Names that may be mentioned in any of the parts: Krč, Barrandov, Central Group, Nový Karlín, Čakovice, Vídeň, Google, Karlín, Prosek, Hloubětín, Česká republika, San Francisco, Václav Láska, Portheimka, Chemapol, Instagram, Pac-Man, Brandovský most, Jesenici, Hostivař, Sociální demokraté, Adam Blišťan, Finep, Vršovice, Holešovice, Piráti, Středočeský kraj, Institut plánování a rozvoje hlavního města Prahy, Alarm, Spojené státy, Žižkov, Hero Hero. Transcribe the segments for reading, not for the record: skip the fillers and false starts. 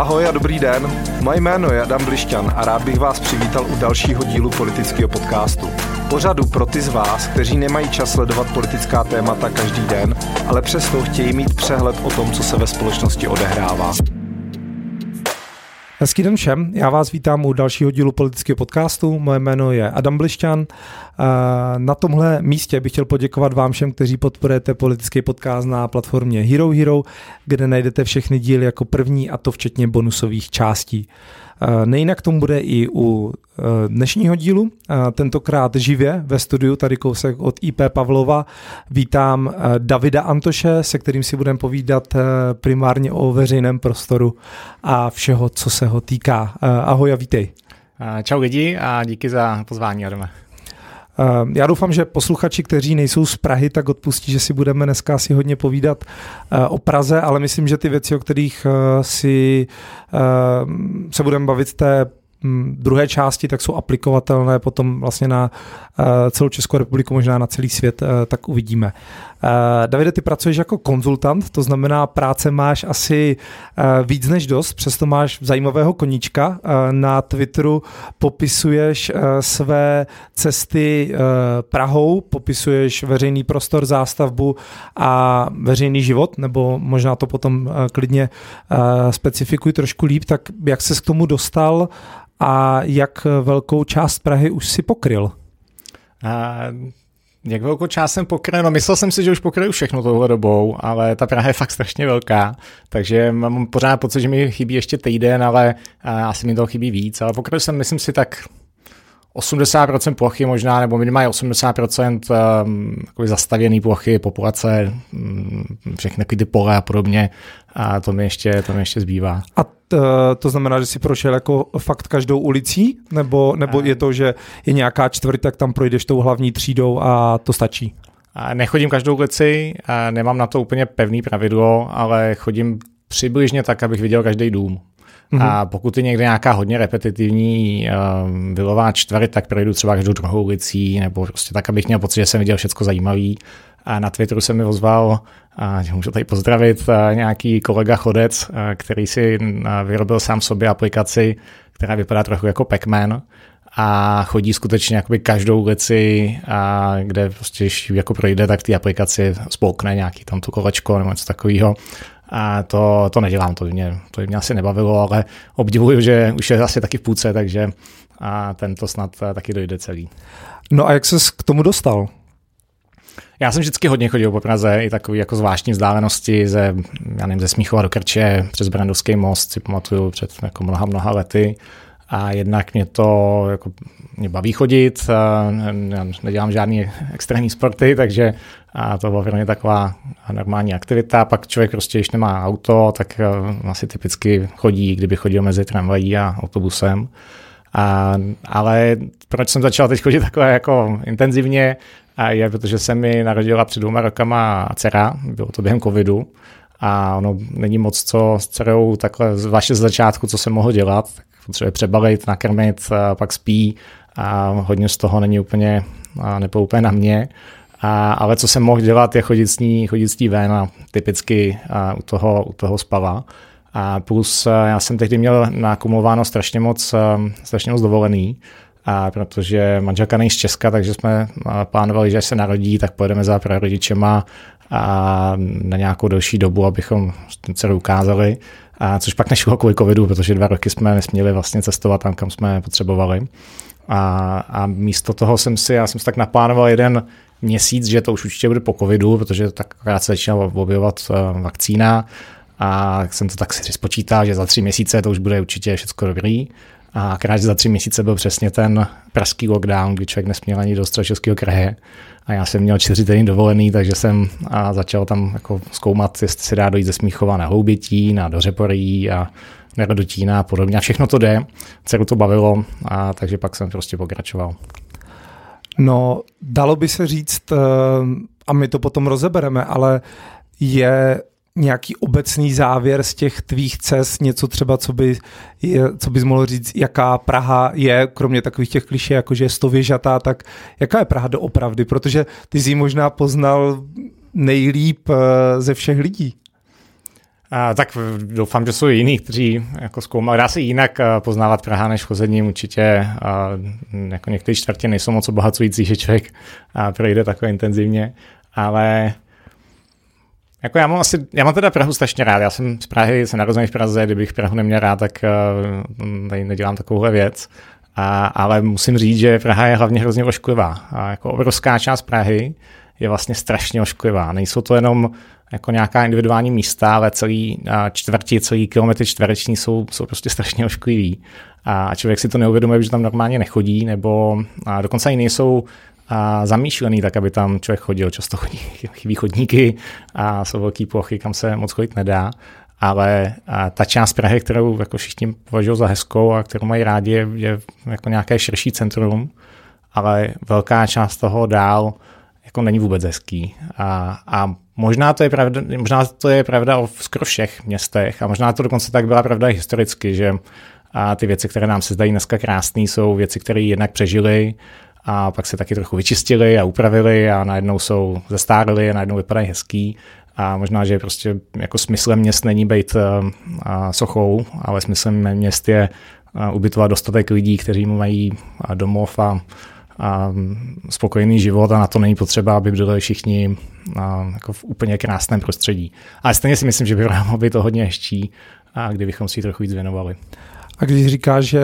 Ahoj a dobrý den, moje jméno je Adam Blišťan a rád bych vás přivítal u dalšího dílu politického podcastu. Pořadu pro ty z vás, kteří nemají čas sledovat politická témata každý den, ale přesto chtějí mít přehled o tom, co se ve společnosti odehrává. Hezký den všem, já vás vítám u dalšího dílu politického podcastu, moje jméno je Adam Blišťan. Na tomhle místě bych chtěl poděkovat vám všem, kteří podporujete politický podcast na platformě Hero Hero, kde najdete všechny díly jako první a to včetně bonusových částí. Nejinak tomu bude i u dnešního dílu, tentokrát živě ve studiu, tady kousek od IP Pavlova. Vítám Davida Antoše, se kterým si budeme povídat primárně o veřejném prostoru a všeho, co se ho týká. Ahoj a vítej. Čau lidi a díky za pozvání, Adame. Já doufám, že posluchači, kteří nejsou z Prahy, tak odpustí, že si budeme dneska asi hodně povídat o Praze, ale myslím, že ty věci, o kterých se budeme bavit v té druhé části, tak jsou aplikovatelné potom vlastně na celou Českou republiku, možná na celý svět, tak uvidíme. Davide, ty pracuješ jako konzultant, to znamená práce máš asi víc než dost, přesto máš zajímavého koníčka. Na Twitteru popisuješ své cesty Prahou, popisuješ veřejný prostor, zástavbu a veřejný život, nebo možná to potom klidně specifikuj trošku líp, tak jak ses k tomu dostal a jak velkou část Prahy už si pokryl? Jak velkou část jsem pokryl? No, myslel jsem si, že už pokryju všechno touhle dobou, ale ta Praha je fakt strašně velká, takže mám pořád pocit, že mi chybí ještě týden, ale asi mi toho chybí víc, ale pokryl jsem, myslím si, tak 80% plochy možná, nebo minimálně 80% zastavěný plochy, populace, všechny ty pole a podobně, a to mi ještě zbývá. A to znamená, že jsi prošel jako fakt každou ulicí, nebo je to, že je nějaká čtvrť, tak tam projdeš tou hlavní třídou a to stačí? Nechodím každou ulici, nemám na to úplně pevný pravidlo, ale chodím přibližně tak, abych viděl každý dům. Mm-hmm. A pokud je někde nějaká hodně repetitivní vilová čtvrť, tak projdu třeba každou druhou ulicí, nebo prostě tak, abych měl pocit, že jsem viděl všecko zajímavý. A na Twitteru se mi ozval, že můžu tady pozdravit, nějaký kolega chodec, který si vyrobil sám sobě aplikaci, která vypadá trochu jako Pac-Man a chodí skutečně jakoby každou ulici, kde prostě jako projde, tak ty aplikaci spolkne nějaký tam tu kolečko nebo něco takového. A to nedělám, to by mě asi nebavilo, ale obdivuju, že už je asi taky v půlce, takže tento snad taky dojde celý. No a jak ses k tomu dostal? Já jsem vždycky hodně chodil po Praze, i takový jako zvláštní vzdálenosti ze Smíchova do Krče, přes Brandovský most, si pamatuju před jako mnoha lety. A jednak mě baví chodit, já nedělám žádný extrémní sporty, takže to byla pro mě taková normální aktivita. Pak člověk prostě, když nemá auto, tak asi typicky chodí, kdyby chodil mezi tramvají a autobusem. Ale proč jsem začal teď chodit takhle jako intenzivně, je, protože se mi narodila před 2 rokama dcera, bylo to během covidu. A ono není moc co s dcerou takhle zvláště z začátku, co jsem mohl dělat, tak potřebuje přebalit, nakrmit, pak spí a hodně z toho není úplně, nebylo úplně na mě. Ale co jsem mohl dělat, je chodit s ní ven a typicky u toho spala. A plus já jsem tehdy měl nakumulováno strašně moc dovolený, protože manželka není z Česka, takže jsme plánovali, že až se narodí, tak pojedeme za prarodičema a na nějakou delší dobu, abychom dceru ukázali, což pak nešlo kvůli covidu, protože 2 roky jsme nesměli vlastně cestovat tam, kam jsme potřebovali. A místo toho já jsem si tak naplánoval 1 měsíc, že to už určitě bude po covidu, protože tak se začínala objevovat vakcína a jsem to tak si spočítal, že za 3 měsíce to už bude určitě všechno dobrý. A akorát za 3 měsíce byl přesně ten pražský lockdown, kdy člověk nesměl ani do Středočeského kraje. A já jsem měl 4 týdny dovolený, takže jsem začal tam jako zkoumat, jestli se dá dojít ze Smíchova na Hloubětín a do Řeporyjí a na Radotína a podobně. A všechno to jde, dceru to bavilo, takže pak jsem prostě pokračoval. No, dalo by se říct, a my to potom rozebereme, ale je nějaký obecný závěr z těch tvých cest, něco třeba, co bys mohl říct, jaká Praha je, kromě takových těch klišé, jakože je stověžatá, tak jaká je Praha doopravdy? Protože ty jsi ji možná poznal nejlíp ze všech lidí. Tak doufám, že jsou jiní, kteří jako zkoumali. Dá se jinak poznávat Praha než chozením. Určitě jako některé čtvrtě nejsou moc obohacující, že člověk projde takové intenzivně, ale jako já mám teda Prahu strašně rád. Já jsem z Prahy, jsem narozený v Praze, kdybych Prahu neměl rád, tak tady nedělám takovouhle věc. Ale musím říct, že Praha je hlavně hrozně ošklivá. Jako obrovská část Prahy je vlastně strašně ošklivá. Nejsou to jenom jako nějaká individuální místa, ale celý čtvrti, celý kilometry čtvereční jsou prostě strašně ošklivý. A člověk si to neuvědomuje, že tam normálně nechodí, nebo dokonce ani nejsou zamýšlený tak, aby tam člověk chodil. Často chybí chodníky a jsou velký plochy, kam se moc chodit nedá. Ale ta část Prahy, kterou jako všichni považují za hezkou a kterou mají rádi, je jako nějaké širší centrum, ale velká část toho dál jako není vůbec hezký. A možná to je pravda o skoro všech městech a možná to dokonce tak byla pravda i historicky, že ty věci, které nám se zdají dneska krásný, jsou věci, které jednak přežily a pak se taky trochu vyčistily a upravily a najednou jsou zestárly a najednou vypadají hezký. A možná, že prostě jako smyslem měst není být sochou, ale smyslem měst je ubytovat dostatek lidí, kteří mají domov a spokojený život a na to není potřeba, aby byli všichni jako v úplně krásném prostředí. Ale stejně si myslím, že by mohlo být to hodně hezčí, a kdybychom si ji trochu víc věnovali. A když říkáš, že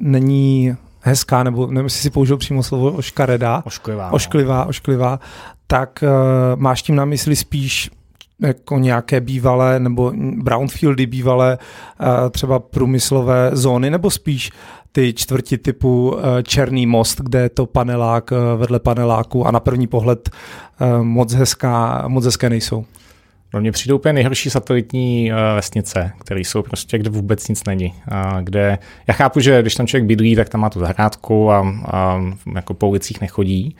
není hezká, nebo nevím, jestli si použil přímo slovo oškaredá, ošklivá, tak máš tím na mysli spíš jako nějaké bývalé nebo brownfieldy bývalé třeba průmyslové zóny, nebo spíš ty čtvrti typu Černý most, kde je to panelák vedle paneláku a na první pohled moc hezké nejsou? No mně přijdou úplně nejhorší satelitní vesnice, které jsou prostě, kde vůbec nic není. Kde, já chápu, že když tam člověk bydlí, tak tam má tu zahrádku a jako po ulicích nechodí,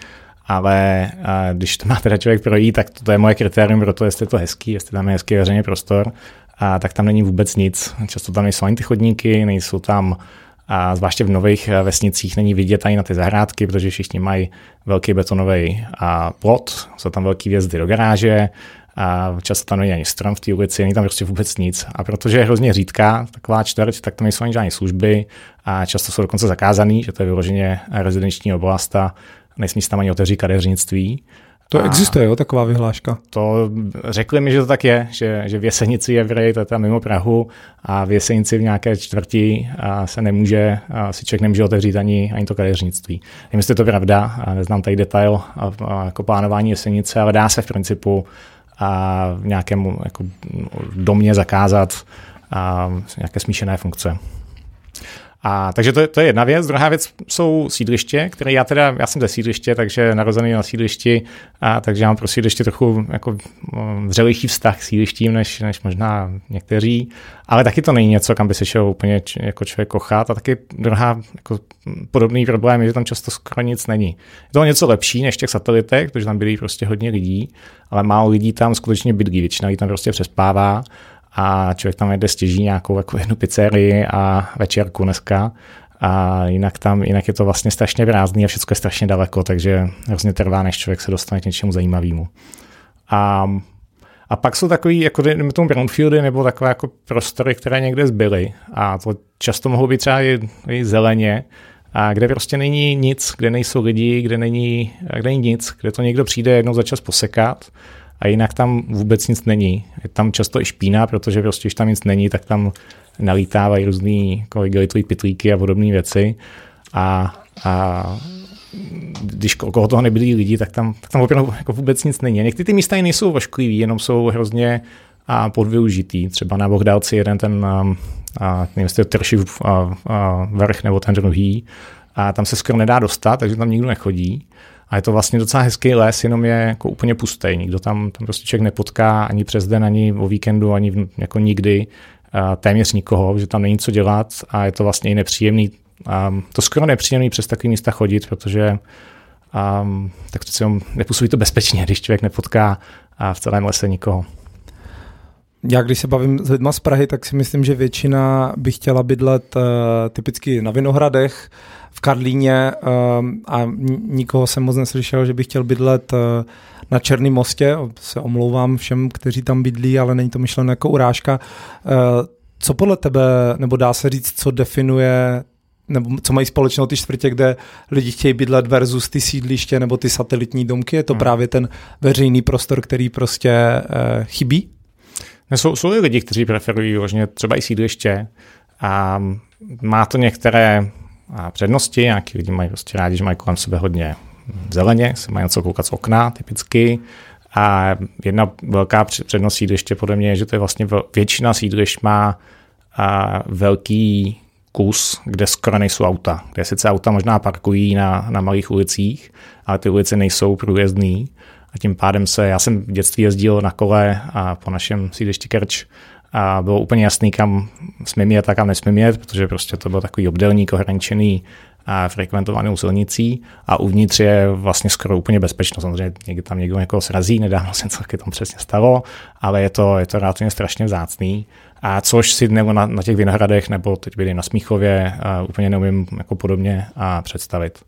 ale když to má teda člověk projít, tak to je moje kritérium pro to, jestli je to hezký, jestli tam je hezký veřejný prostor, a tak tam není vůbec nic. Často tam nejsou ani ty chodníky, nejsou tam, a zvláště v nových vesnicích není vidět ani na ty zahrádky, protože všichni mají velký betonový plot, jsou tam velký vjezdy do garáže, a často tam není ani strom v té ulici, není tam prostě vůbec nic. A protože je hrozně řídká taková čtvrť, tak tam nejsou ani žádné služby a často jsou dokonce zakázaný, že to je vyloženě rezidenční oblast a nesmí se tam ani otevřít kadeřnictví. To existuje, jo, taková vyhláška? To řekli mi, že to tak je, že v Jesenici je vrej, to je tam mimo Prahu, a v Jesenici v nějaké čtvrti se nemůže, si člověk nemůže otevřít ani to kadeřnictví. Nevím, jestli to je pravda, neznám tady detail jako plánování Jesenice, ale dá se v principu a v nějakém jako domě zakázat a nějaké smíšené funkce. A takže to je jedna věc. Druhá věc jsou sídliště, které já jsem ze sídliště, takže narozený na sídlišti, a takže mám pro sídliště trochu jako vřelejší vztah k sídlištím než možná někteří, ale taky to není něco, kam by se šel úplně jako člověk kochat, a taky druhá jako podobný problém je, že tam často skoro nic není. Je to něco lepší než těch satelitek, protože tam bydlí prostě hodně lidí, ale málo lidí tam skutečně bydlí, většina lidí tam prostě přespává. A člověk tam jde stěží nějakou jako jednu pizzerii a večerku dneska. A jinak je to vlastně strašně prázdný a všechno je strašně daleko, takže hrozně trvá, než člověk se dostane k něčemu zajímavému. A pak jsou takový, jako dejme tomu brownfieldy, nebo takové jako prostory, které někde zbyly. A to často mohou být třeba i zeleně, a kde prostě není nic, kde nejsou lidi, kde není nic, kde to někdo přijde jednou za čas posekat. A jinak tam vůbec nic není. Je tam často i špína, protože prostě, když tam nic není, tak tam nalítávají různý jako igelitový pytlíky a podobné věci. A když okolo toho nebydlí lidi, tak tam opravdu jako vůbec nic není. Někdy ty místa nejsou ošklivý, jenom jsou hrozně podvyužitý. Třeba na Bohdálci jeden ten Tršův vrch nebo ten druhý. A tam se skoro nedá dostat, takže tam nikdo nechodí. A je to vlastně docela hezký les, jenom je jako úplně pustý. Nikdo tam prostě člověk nepotká ani přes den, ani o víkendu, ani jako nikdy téměř nikoho, že tam není co dělat, a je to vlastně i nepříjemný. To skoro nepříjemný přes takový místa chodit, protože tak přece nepůsobí to bezpečně, když člověk nepotká v celém lese nikoho. Já když se bavím s lidma z Prahy, tak si myslím, že většina by chtěla bydlet typicky na Vinohradech, v Karlíně a nikoho jsem moc neslyšel, že by chtěl bydlet na Černém mostě. Se omlouvám všem, kteří tam bydlí, ale není to myšleno jako urážka. Co podle tebe, nebo dá se říct, co definuje, nebo co mají společného ty čtvrtě, kde lidi chtějí bydlet versus ty sídliště nebo ty satelitní domky? Je to právě ten veřejný prostor, který prostě chybí? Jsou i lidi, kteří preferují vyloženě třeba i sídliště a má to některé přednosti. Nějaký lidi mají prostě rádi, že mají kolem sebe hodně zeleně, se mají na co koukat z okna typicky. A jedna velká přednost sídliště podle mě je, že to je vlastně většina sídlišť má velký kus, kde skoro nejsou auta. Kde sice auta možná parkují na malých ulicích, ale ty ulice nejsou průjezdný. A tím pádem já jsem v dětství jezdil na kole a po našem sídlišti Krč a bylo úplně jasný, kam smím jet a kam nesmím jet, protože prostě to byl takový obdélník ohraničený a frekventovanou silnicí a uvnitř je vlastně skoro úplně bezpečno. Samozřejmě někdy tam někdo někoho srazí, nedávno se celky tam přesně stalo, ale je to relativně strašně vzácný. A což si nebo na těch Vinohradech nebo teď byli na Smíchově úplně neumím jako podobně představit.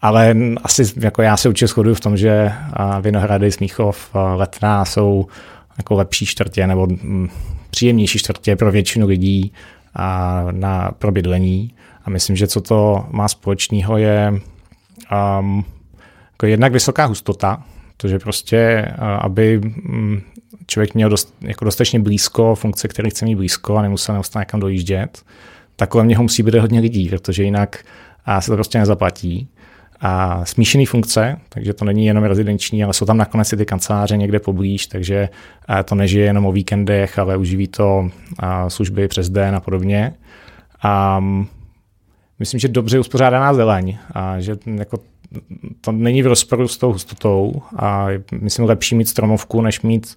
Ale asi jako já se určitě shoduju v tom, že Vinohrady, Smíchov, Letná jsou jako lepší čtvrtě nebo příjemnější čtvrtě pro většinu lidí pro bydlení. A myslím, že co to má společného je jako jednak vysoká hustota, protože prostě, aby člověk měl dostatečně blízko funkce, které chce mít blízko a nemusel neustále někam dojíždět, tak kolem něho musí být hodně lidí, protože jinak se to prostě nezaplatí. A smíšený funkce, takže to není jenom rezidenční, ale jsou tam nakonec i ty kanceláře někde poblíž, takže to nežije jenom o víkendech, ale uživí to služby přes den a podobně. A myslím, že dobře uspořádaná zeleň, a že jako to není v rozporu s tou hustotou a myslím lepší mít stromovku, než mít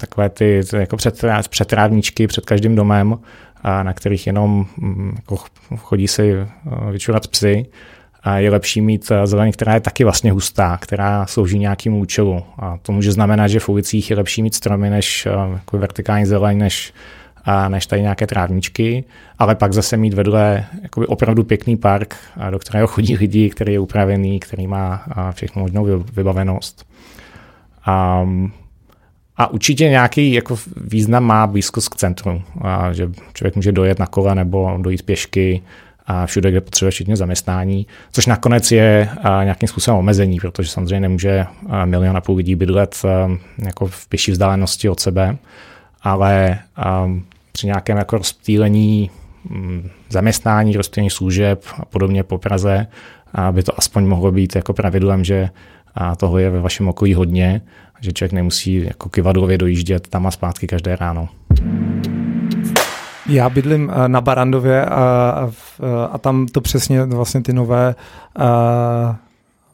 takové ty jako přetrávničky před každým domem, na kterých jenom jako chodí si vyčurat psy. A je lepší mít zeleň, která je taky vlastně hustá, která slouží nějakému účelu. A to může znamenat, že v ulicích je lepší mít stromy než jako vertikální zeleň, než tady nějaké trávničky, ale pak zase mít vedle jakoby opravdu pěkný park, do kterého chodí lidi, který je upravený, který má všechno možnou vybavenost. A určitě nějaký jako význam má blízkost k centru, že člověk může dojet na kole nebo dojít pěšky, a všude, kde potřebuje včetně zaměstnání, což nakonec je nějakým způsobem omezení, protože samozřejmě nemůže 1,5 milionu lidí bydlet jako v pěší vzdálenosti od sebe, ale při nějakém jako rozptýlení zaměstnání, rozptýlení služeb a podobně po Praze by to aspoň mohlo být jako pravidlem, že toho je ve vašem okolí hodně, že člověk nemusí jako kyvadlově dojíždět tam a zpátky každé ráno. Já bydlím na Barrandově a tam to přesně vlastně ty nové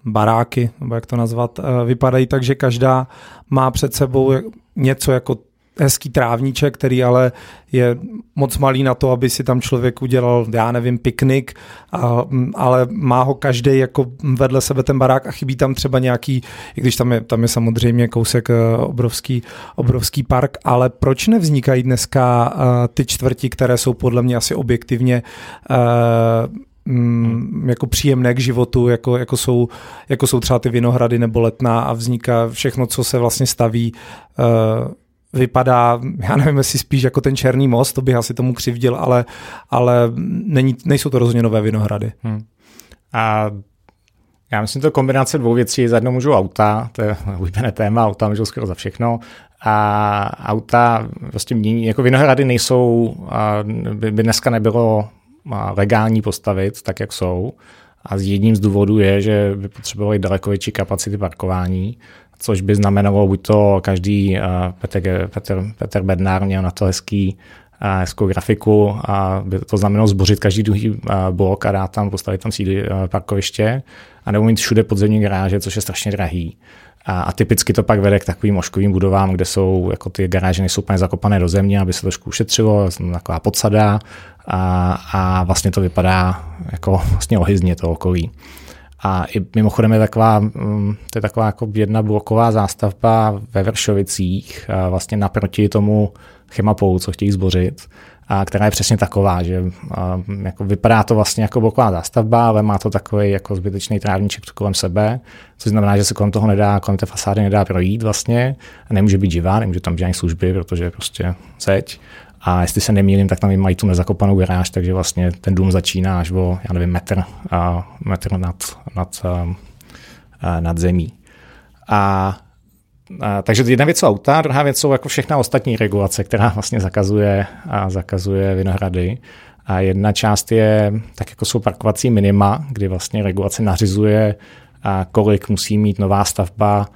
baráky, nebo jak to nazvat, vypadají tak, že každá má před sebou něco jako hezký trávníček, který ale je moc malý na to, aby si tam člověk udělal, já nevím, piknik, ale má ho každý jako vedle sebe ten barák a chybí tam třeba nějaký, i když tam je samozřejmě kousek obrovský park, ale proč nevznikají dneska ty čtvrti, které jsou podle mě asi objektivně jako příjemné k životu, jako jsou třeba ty Vinohrady nebo Letná a vzniká všechno, co se vlastně staví vypadá, já nevím, jestli spíš jako ten Černý most, to bych asi tomu křivdil, ale nejsou to rozhodně nové Vinohrady. A já myslím, to kombinace dvou věcí. Za jednou můžou auta, to je oblíbené téma, auta můžou skoro za všechno. A auta vlastně mění, jako Vinohrady nejsou, by dneska nebylo legální postavit tak, jak jsou. A jedním z důvodů je, že by potřebovali daleko větší kapacity parkování, což by znamenalo buď to každý Petr Bednár měl na to hezkou grafiku a by to znamenalo zbořit každý druhý blok a dát tam, postavit tam parkoviště a nebo mít všude podzemní garáže, což je strašně drahý. A typicky to pak vede k takovým moškovým budovám, kde jsou jako ty garáže nejsou úplně zakopané do země, aby se trošku ušetřilo, taková podsada a vlastně to vypadá jako vlastně ohyzně to okolí. A i mimochodem je taková jako jedna bloková zástavba ve Vršovicích, vlastně naproti tomu Chemapolu, co chtějí zbořit, a která je přesně taková, že jako vypadá to vlastně jako bloková zástavba, ale má to takový jako zbytečný trávníček kolem sebe, což znamená, že se kolem toho nedá, kolem té fasády nedá projít vlastně, a nemůže být živá, nemůže tam být žádné služby, protože je prostě zeď. A jestli se nemýlím, tak tam mají tu nezakopanou garáž, takže vlastně ten dům začíná až o, já nevím, metr nad zemí. Takže jedna věc jsou auta, druhá věc jsou jako všechna ostatní regulace, která vlastně zakazuje Vinohrady. A jedna část je, tak jako jsou parkovací minima, kdy vlastně regulace nařizuje, kolik musí mít nová stavba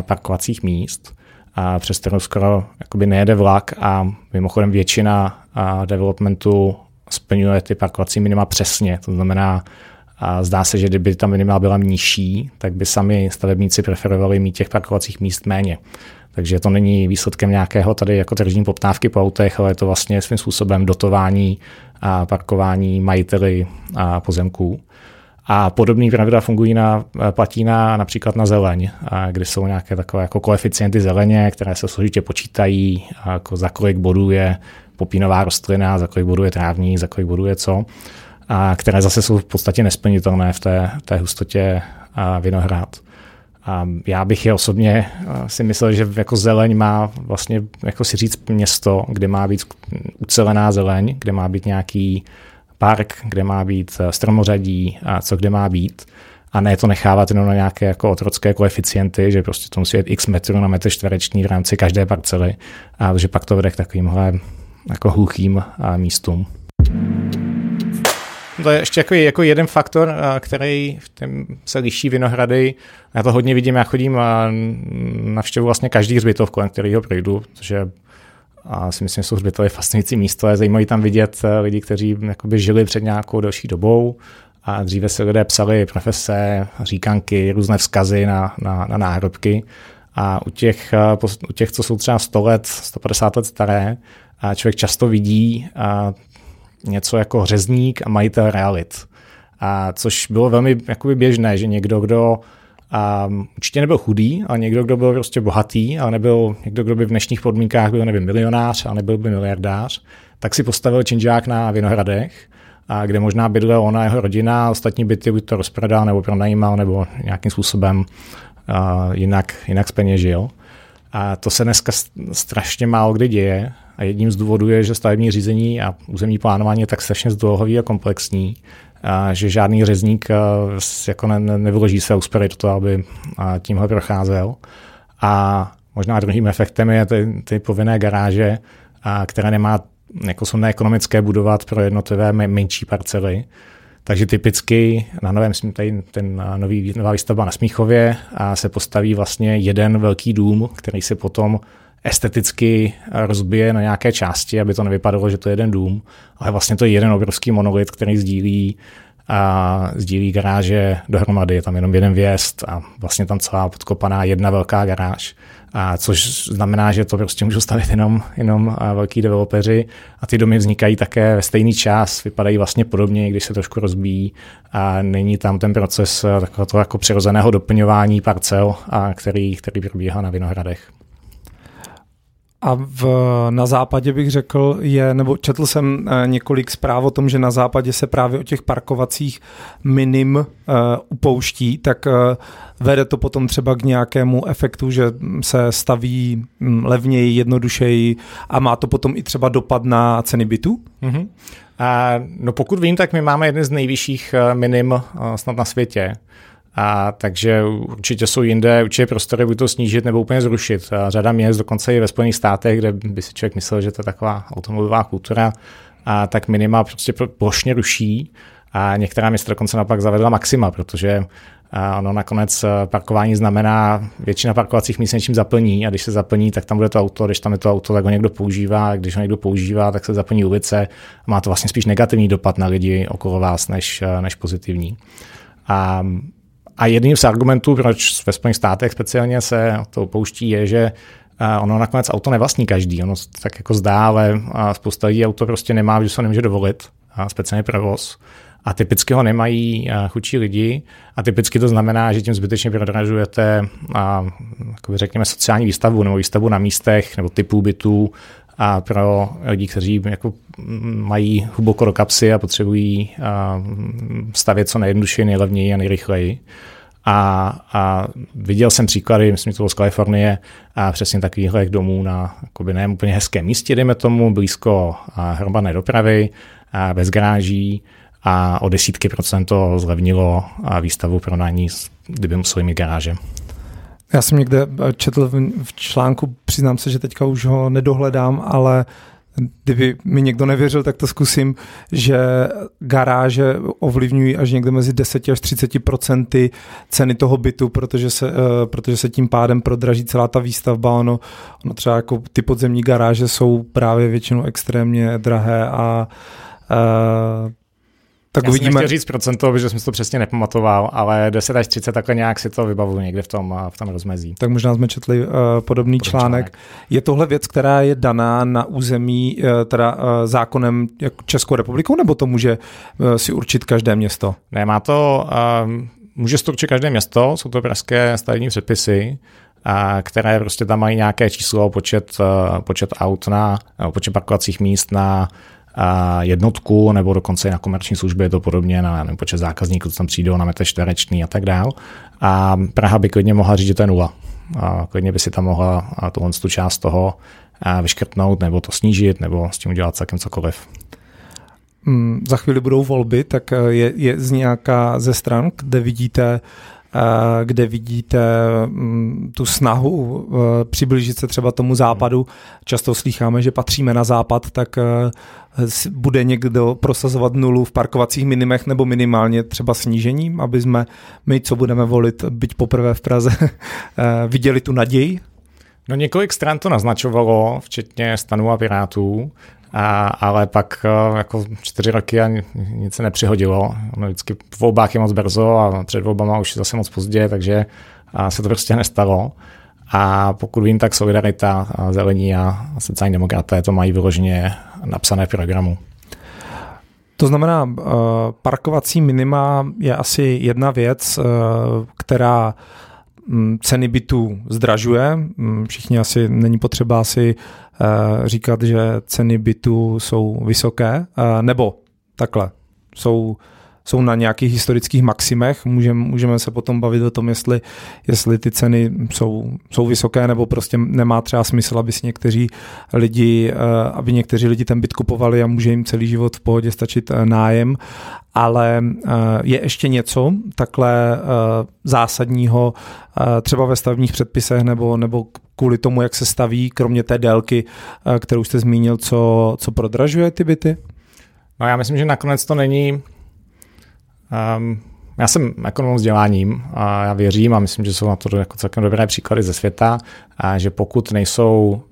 parkovacích míst. A přes kterou skoro jakoby nejede vlak a mimochodem většina developmentu splňuje ty parkovací minima přesně. To znamená, zdá se, že kdyby ta minima byla nižší, tak by sami stavebníci preferovali mít těch parkovacích míst méně. Takže to není výsledkem nějakého tady jako tržní poptávky po autech, ale je to vlastně svým způsobem dotování a parkování majiteli a pozemků. A podobný pravidla fungují například na zeleň, kde jsou nějaké takové jako koeficienty zeleně, které se složitě počítají, jako za kolik bodů je popínová rostlina, za kolik bodů je trávník, za kolik bodů je co, a které zase jsou v podstatě nesplnitelné v té hustotě Vinohrad. A já bych je osobně si myslel, že jako zeleň má vlastně, jako si říct, město, kde má být ucelená zeleň, kde má být nějaký park, kde má být stromořadí a co kde má být. A ne to nechávat jenom na nějaké jako otrocké koeficienty, že prostě to musí být x metrů na metr čtvereční v rámci každé parcely, a že pak to vede k takovýmhle jako hluchým místům. To je ještě jako jeden faktor, který v tom se liší Vinohrady. Já to hodně vidím, já chodím a navštěvu vlastně každý hřbitov, kolem kterého projdu, protože a si myslím, že jsou hřbitovy fascinující místo. Je zajímavé tam vidět lidi, kteří jakoby žili před nějakou delší dobou a dříve se lidé psali profese, říkanky, různé vzkazy na náhrobky. A u těch, co jsou třeba 100 let, 150 let staré, a člověk často vidí něco jako řezník a majitel realit. A což bylo velmi jakoby běžné, že někdo, kdo určitě nebyl chudý, ale někdo, kdo byl prostě bohatý, ale nebyl někdo, kdo by v dnešních podmínkách byl, nevím, milionář, ale nebyl by miliardář, tak si postavil činžák na Vinohradech, kde možná bydlel ona, jeho rodina, ostatní byty buď to rozprodal nebo pronajímal nebo nějakým způsobem jinak zpeněžil. A to se dneska strašně málo kdy děje a jedním z důvodů je, že stavební řízení a územní plánování je tak strašně zdlouhavý a komplexní, že žádný řezník jako nevyloží své úspory do toho, aby tímhle procházel. A možná druhým efektem je ty povinné garáže, které nemá, jako jsou neekonomické budovat pro jednotlivé menší parcely. Takže typicky nová výstavba na Smíchově se postaví vlastně jeden velký dům, který se potom esteticky rozbije na nějaké části, aby to nevypadalo, že to je jeden dům, ale vlastně to je jeden obrovský monolit, který sdílí garáže dohromady. Je tam jenom jeden vjezd a vlastně tam celá podkopaná jedna velká garáž, což znamená, že to prostě můžou stavit jenom velký developeři a ty domy vznikají také ve stejný čas, vypadají vlastně podobně, když se trošku rozbíjí a není tam ten proces takového jako přirozeného doplňování parcel, který probíhá na Vinohradech. A na západě bych řekl, četl jsem několik zpráv o tom, že na západě se právě o těch parkovacích minim upouští, tak vede to potom třeba k nějakému efektu, že se staví levněji, jednodušeji a má to potom i třeba dopad na ceny bytů? Mm-hmm. No pokud vím, tak my máme jedny z nejvyšších minim snad na světě. Takže určitě jsou jinde, určitě prostory buď to snížit nebo úplně zrušit. Řada měst, dokonce i ve Spojených státech, kde by si člověk myslel, že to je taková automobilová kultura, tak minima prostě plošně ruší. A některá města dokonce naopak zavedla maxima, protože ono nakonec parkování znamená, většina parkovacích míst něčím zaplní a když se zaplní, tak tam bude to auto, když tam je to auto, tak ho někdo používá, a když ho někdo používá, tak se zaplní ulice. Má to vlastně spíš negativní dopad na lidi okolo vás než pozitivní. A jedním z argumentů, proč ve Spojených státech speciálně se to pouští, je, že ono nakonec auto nevlastní každý. Ono tak jako zdá, ale spousta lidí auto prostě nemá, že se nemůže dovolit, speciálně provoz. A typicky ho nemají chudší lidi a typicky to znamená, že tím zbytečně prodražujete řekněme sociální výstavbu nebo výstavbu na místech nebo typů bytů a pro lidi, kteří jako mají hluboko do kapsy a potřebují stavět co nejjednodušeji, nejlevněji a nejrychleji. A viděl jsem příklady, myslím, že to bylo z Kalifornie, a přesně takovýchhle domů na ne úplně hezkém místě, dejme tomu, blízko hromadné dopravy, bez garáží a o 10% to zlevnilo výstavu pro nájemní, kdyby museli mít garáže. Já jsem někde četl v článku, přiznám se, že teďka už ho nedohledám, ale kdyby mi někdo nevěřil, tak to zkusím, že garáže ovlivňují až někde mezi 10 až 30% ceny toho bytu, protože se tím pádem prodraží celá ta výstavba. Ono třeba jako ty podzemní garáže jsou právě většinou extrémně drahé a tak já uvidíme. Jsem nechtěl říct procento, protože jsem si to přesně nepamatoval, ale 10 až 30 takhle nějak si to vybavuju někde v tom rozmezí. Tak možná jsme četli podobný článek. Je tohle věc, která je daná na území zákonem Českou republikou, nebo to může si určit každé město? Ne, může si to určit každé město, jsou to pražské stavební předpisy, které prostě tam mají nějaké číslo, počet aut, počet parkovacích míst na jednotku, nebo dokonce i na komerční služby je to podobně, na počet zákazníků, co tam přijdou, na metr čtvereční a tak dál. A Praha by klidně mohla říct, že to je nula. A klidně by si tam mohla tu část toho vyškrtnout, nebo to snížit, nebo s tím udělat celkem cokoliv. Za chvíli budou volby, tak je z nějaká ze stran, kde vidíte tu snahu přiblížit se třeba tomu západu. Často slýcháme, že patříme na západ, tak bude někdo prosazovat nulu v parkovacích minimech nebo minimálně třeba snížením, aby jsme my, co budeme volit, byť poprvé v Praze, viděli tu naději? No několik stran to naznačovalo, včetně STANu a Pirátů, ale pak jako 4 roky a nic se nepřihodilo. Ono vždycky v volbách je moc brzo a před volbama už zase moc pozdě, takže se to prostě nestalo. A pokud vím, tak Solidarita, Zelení a sociální demokraté to mají vyloženě napsané v programu. To znamená, parkovací minima je asi jedna věc, která ceny bytů zdražuje. Všichni asi, není potřeba asi říkat, že ceny bytů jsou vysoké, nebo takhle, jsou na nějakých historických maximech. Můžeme se potom bavit o tom, jestli ty ceny jsou vysoké, nebo prostě nemá třeba smysl, aby někteří lidi ten byt kupovali a může jim celý život v pohodě stačit nájem. Ale je ještě něco takhle zásadního třeba ve stavebních předpisech nebo kvůli tomu, jak se staví, kromě té délky, kterou jste zmínil, co prodražuje ty byty? No já myslím, že nakonec to není. Já jsem ekonomem vzděláním a já věřím a myslím, že jsou na to jako celkem dobré příklady ze světa, že pokud nejsou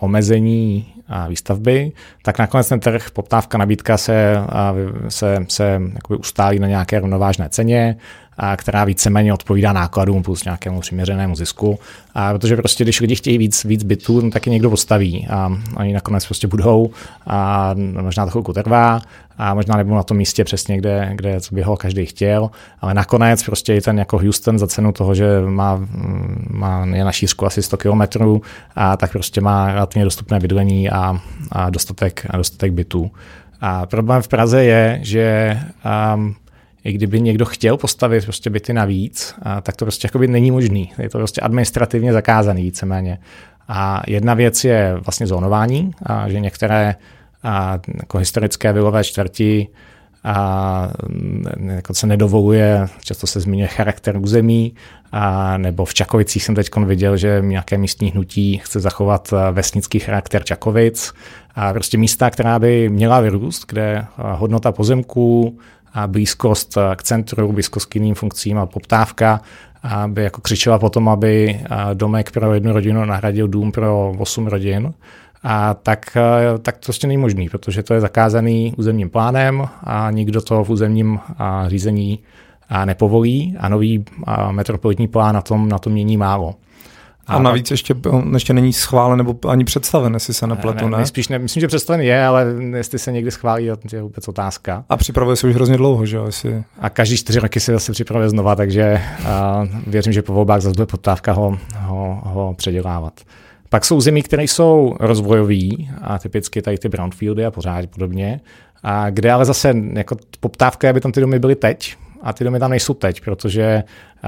omezení výstavby, tak nakonec ten trh, poptávka, nabídka se jakoby ustálí na nějaké rovnovážné ceně, která víceméně odpovídá nákladům plus nějakému přiměřenému zisku. Protože prostě, když lidi chtějí víc bytů, no, tak je někdo postaví. A oni nakonec prostě budou. A možná to chvilku trvá. A možná nebudou na tom místě přesně, kde co by ho každý chtěl. Ale nakonec prostě i ten jako Houston za cenu toho, že je na šířku asi 100 kilometrů, tak prostě má relativně dostupné bydlení a dostatek bytů. A problém v Praze je, že i kdyby někdo chtěl postavit prostě byty navíc, tak to prostě jakoby není možný. Je to prostě administrativně zakázaný víceméně. A jedna věc je vlastně zónování, že některé jako historické vilové čtvrti jako se nedovoluje, často se zmiňuje charakter území, nebo v Čakovicích jsem teď viděl, že nějaké místní hnutí chce zachovat vesnický charakter Čakovic. A prostě místa, která by měla vyrůst, kde hodnota pozemků a blízkost k centru, blízkost k jiným funkcím a poptávka by jako křičela potom, aby domek pro jednu rodinu nahradil dům pro 8 rodin, tak to prostě není možný, protože to je zakázaný územním plánem a nikdo to v územním řízení nepovolí a nový metropolitní plán na tom mění málo. A navíc ještě není schválen nebo ani představen, jestli se nepletu, ne? Spíš ne, myslím, že představen je, ale jestli se někdy schválí, to je vůbec otázka. A připravuje se už hrozně dlouho, že jo? Jestli... A každý 4 roky se zase připravuje znova, takže věřím, že po volbách zase bude poptávka ho předělávat. Pak jsou zemí, které jsou rozvojový, a typicky tady ty brownfieldy a pořád podobně, a kde ale zase jako poptávka, aby tam ty domy byly teď, a ty domy tam nejsou teď, protože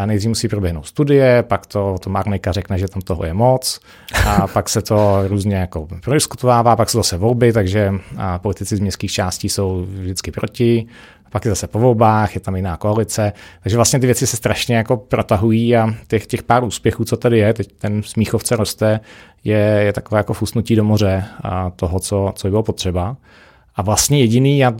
nejdřív musí proběhnout studie, pak to Marnika řekne, že tam toho je moc, a pak se to různě jako prodiskutovává, pak jsou zase volby, takže politici z městských částí jsou vždycky proti, pak je zase po volbách, je tam jiná koalice, takže vlastně ty věci se strašně jako protahují a těch pár úspěchů, co tady je, teď ten Smíchovce roste, je takové jako fusnutí do moře a toho, co by bylo potřeba. A vlastně jediný, já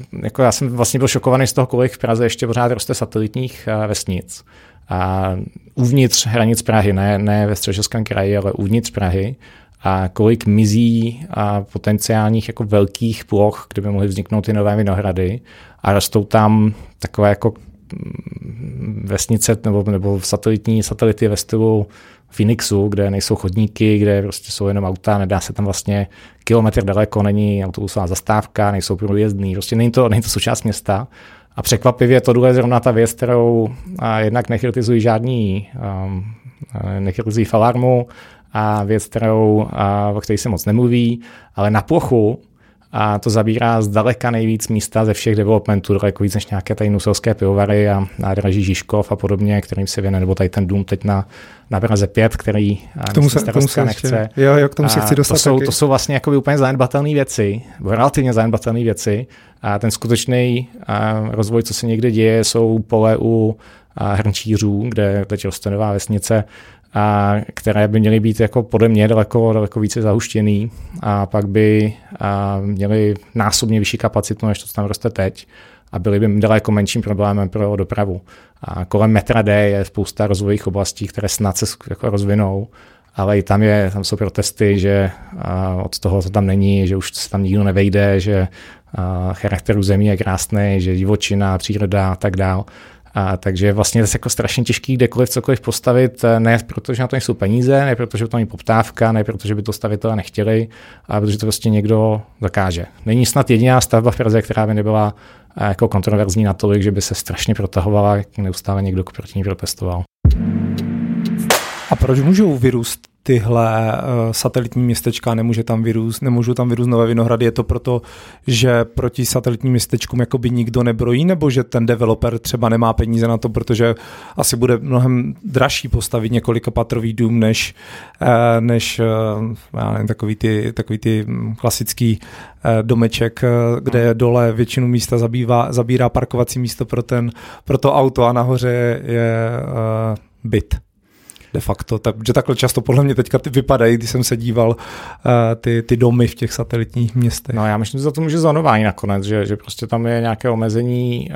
jsem vlastně byl šokovaný z toho, kolik v Praze ještě pořád roste satelitních vesnic. A uvnitř hranic Prahy, ne ve Středočeském kraji, ale uvnitř Prahy. A kolik mizí a potenciálních jako velkých ploch, kde by mohly vzniknout ty nové Vinohrady. A rostou tam takové jako vesnice nebo satelity ve stylu Phoenixu, kde nejsou chodníky, kde prostě jsou jenom auta, nedá se tam vlastně kilometr daleko, není autobusová zastávka, nejsou průjezdný, prostě není to součást města. A překvapivě tohle je zrovna ta věc, kterou jednak nechritizují žádný, nechritizují Falarmu a věc, o které se moc nemluví, ale na plochu a to zabírá zdaleka nejvíc místa ze všech developmentů, daleko víc než nějaké tady nuselské pivovary a Draží Žižkov a podobně, kterým se věne, nebo tady ten dům teď na Praze 5, který starostka nechce. Jo, k tomu se chci dostat. To jsou vlastně jakoby úplně zanedbatelné věci, relativně zanedbatelné věci. A ten skutečný rozvoj, co se někde děje, jsou pole u hrnčířů, kde teď roste nová vesnice, a které by měly být jako podle mě daleko více zahuštěný a pak by měly násobně vyšší kapacitu, než to, co tam roste teď a byly by daleko menším problémem pro dopravu. A kolem metra D je spousta rozvojových oblastí, které snad se jako rozvinou, ale i tam jsou protesty, že od toho, co tam není, že už se tam nikdo nevejde, že charakteru země je krásný, že divočina, příroda a tak dál. A takže vlastně je jako strašně těžký kdekoliv cokoliv postavit, ne protože na to nejsou peníze, ne protože to není poptávka, ne protože by to stavitelé nechtěli, ale protože to prostě někdo zakáže. Není snad jediná stavba v Praze, která by nebyla jako kontroverzní natolik, že by se strašně protahovala, jak neustále někdo proti ní protestoval. A proč můžou vyrůst tyhle satelitní městečka, nemůžou tam vyrůst nové Vinohrady? Je to proto, že proti satelitním městečkům jakoby nikdo nebrojí, nebo že ten developer třeba nemá peníze na to, protože asi bude mnohem dražší postavit několika patrový dům, než takový ty klasický domeček, kde dole většinu místa zabírá parkovací místo pro to auto a nahoře je byt. De facto, že takhle často podle mě teďka ty vypadají, když jsem se díval ty domy v těch satelitních městech. No já myslím, že za to může zónování nakonec, že prostě tam je nějaké omezení.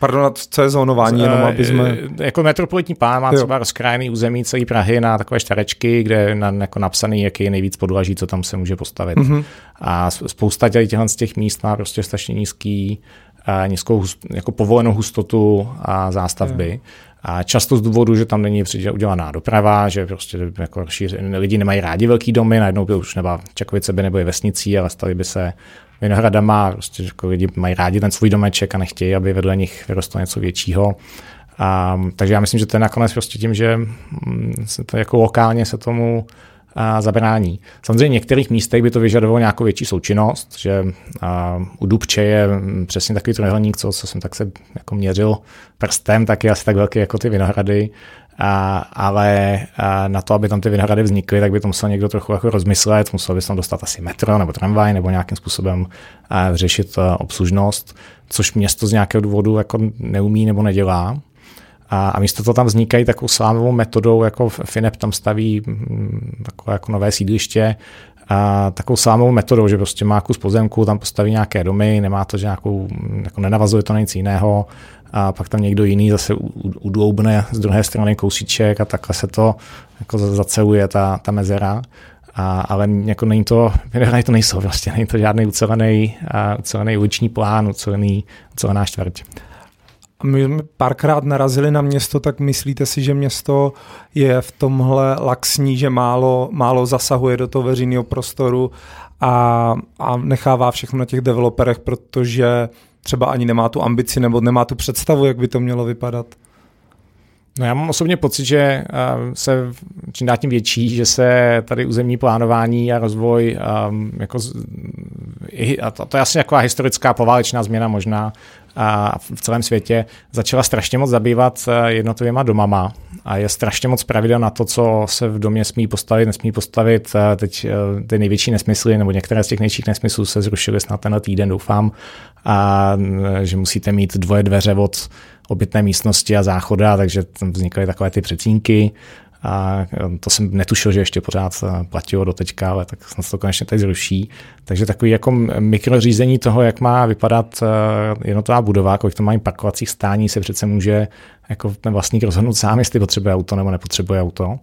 Pardon, co je zónování? Jenom aby jsme... Jako metropolitní plán má třeba rozkrájený území celý Prahy na takové štarečky, kde je jako napsaný, jaký je nejvíc podlaží, co tam se může postavit. Mm-hmm. A spousta těch míst má prostě strašně nízkou jako povolenou hustotu a zástavby. Jo. A často z důvodu, že tam není udělaná doprava, že prostě jako lidi nemají rádi velký domy, najednou by už nebo Čakovice by nebyly vesnicí, ale staly by se Vinohradama, prostě jako lidi mají rádi ten svůj domeček a nechtějí, aby vedle nich vyrostlo něco většího. Takže já myslím, že to je nakonec prostě tím, že se to jako lokálně se tomu zabrání. Samozřejmě v některých místech by to vyžadovalo nějakou větší součinnost, že u Dubče je přesně takový trojhelník, co jsem tak se jako měřil prstem, tak je asi tak velký jako ty Vinohrady, ale na to, aby tam ty Vinohrady vznikly, tak by to musel někdo trochu jako rozmyslet, musel by se tam dostat asi metro nebo tramvaj nebo nějakým způsobem řešit obslužnost, což město z nějakého důvodu jako neumí nebo nedělá. A místo toho tam vznikají takovou slámovou metodou, jako Finep tam staví takové jako nové sídliště, a takovou slámovou metodou, že prostě má kus pozemku, tam postaví nějaké domy, nemá to, že nějakou, jako nenavazuje to na nic jiného, a pak tam někdo jiný zase udloubne z druhé strany kousíček a takhle se to jako zaceluje ta mezera. Ale jako není to, Vinohrady to nejsou, prostě není to žádný ucelený uliční plán, ucelená čtvrť. my jsme párkrát narazili na město, tak myslíte si, že město je v tomhle laxní, že málo zasahuje do toho veřejného prostoru a nechává všechno na těch developerech, protože třeba ani nemá tu ambici nebo nemá tu představu, jak by to mělo vypadat? No já mám osobně pocit, že se čím dál tím větší, že se tady územní plánování a rozvoj, a to je asi nějaká historická poválečná změna možná a v celém světě, začala strašně moc zabývat jednotlivýma domama a je strašně moc pravidel na to, co se v domě smí postavit, nesmí postavit. Teď ty největší nesmysly nebo některé z těch největších nesmyslů se zrušily snad tenhle týden, doufám, a že musíte mít dvoje dveře od obytné místnosti a záchoda, takže tam vznikaly takové ty přecínky a to jsem netušil, že ještě pořád platilo do teďka, ale tak snad to konečně teď zruší. Takže takový jako mikrořízení toho, jak má vypadat jednotlivá budova, kolik to mají parkovacích stání, se přece může jako ten vlastník rozhodnout sám, jestli potřebuje auto nebo nepotřebuje auto.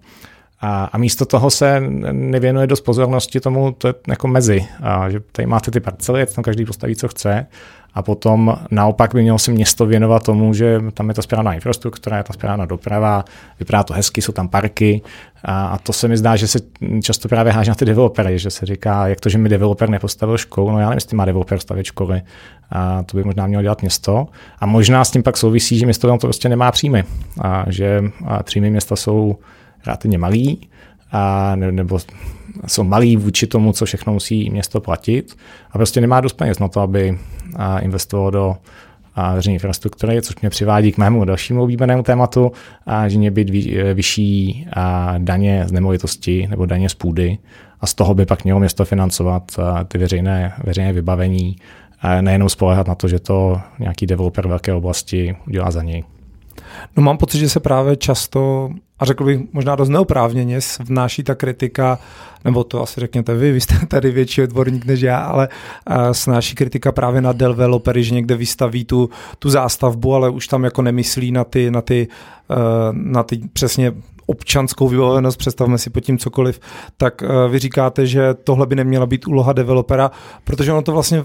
A místo toho se nevěnuje dost pozornosti tomu, to je jako mezi. Že tady máte ty parcely, tam každý postaví, co chce. A potom naopak by mělo se město věnovat tomu, že tam je ta správná infrastruktura, je ta správná doprava, vypadá to hezky, jsou tam parky. A to se mi zdá, že se často právě háže na ty developery, že se říká, jak to, že mi developer nepostavil školu, no já nevím, jestli má developer stavět školy. A to by možná mělo dělat město. A možná s tím pak souvisí, že město tam to prostě nemá příjmy. A že příjmy města jsou relativně malý, nebo jsou malý vůči tomu, co všechno musí město platit a prostě nemá dost peněz na to, aby investovalo do veřejné infrastruktury, což mě přivádí k mému dalšímu oblíbenému tématu, že mě být vyšší daně z nemovitosti nebo daně z půdy a z toho by pak mělo město financovat ty veřejné vybavení, nejenom spoléhat na to, že to nějaký developer velké oblasti udělá za něj. No mám pocit, že se právě často, a řekl bych možná dost neoprávněně, vnáší ta kritika, nebo to asi řekněte vy jste tady větší odborník než já, ale snáší kritika právě na developery, že někde vystaví tu zástavbu, ale už tam jako nemyslí na ty přesně občanskou vybavenost, představme si pod tím cokoliv, tak vy říkáte, že tohle by neměla být úloha developera, protože ono to vlastně...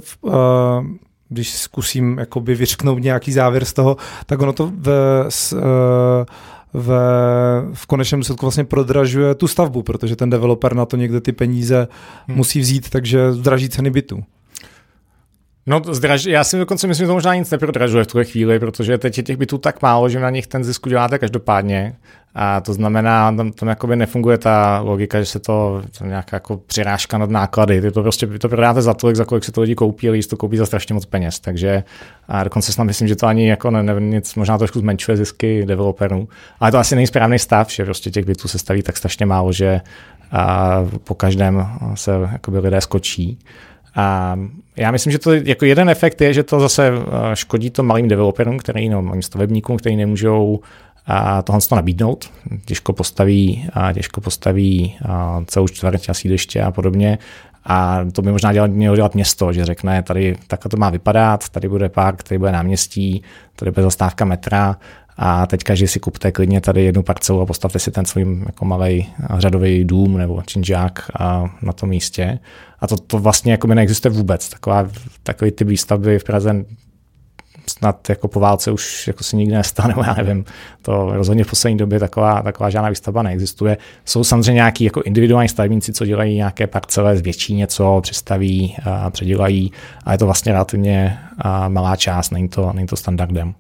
Když zkusím jakoby vyřknout nějaký závěr z toho, tak ono to v konečném důsledku vlastně prodražuje tu stavbu, protože ten developer na to někde ty peníze musí vzít, takže zdraží ceny bytu. No, já si dokonce myslím, že to možná nic neprodražuje v tuhle chvíli, protože teď je těch bytů tak málo, že na nich ten zisk uděláte každopádně. A to znamená, tam jakoby nefunguje ta logika, že se to nějaká jako přirážka nad náklady. Vy to prodáte za tolik, za kolik si to lidi koupí, ale to koupí za strašně moc peněz. Takže a dokonce snad myslím, že to ani jako nic, možná trošku zmenšuje zisky developerů. Ale to asi není správný stav, že prostě těch bytů se staví tak strašně málo, že po každém se jakoby lidé skočí. A já myslím, že to jako jeden efekt je, že to zase škodí to malým developerům, malým stavebníkům, kteří nemůžou tohle nabídnout. Těžko postaví celou čtvrť a sídliště a podobně. A to by možná mělo dělat město, že řekne, tady takhle to má vypadat, tady bude park, tady bude náměstí, tady bude zastávka metra a teď každý si kupte klidně tady jednu parcelu a postavte si ten svůj jako malej řadový dům nebo činžák na tom místě. A to vlastně jako by neexistuje vůbec. Takový typ výstavby v Praze snad jako po válce už jako se nikdy nestane, já nevím, to rozhodně v poslední době taková žádná výstavba neexistuje. Jsou samozřejmě nějaký jako individuální stavebníci, co dělají nějaké parcele, zvětší něco, přistaví a předělají, ale je to vlastně relativně malá část, není to standardem.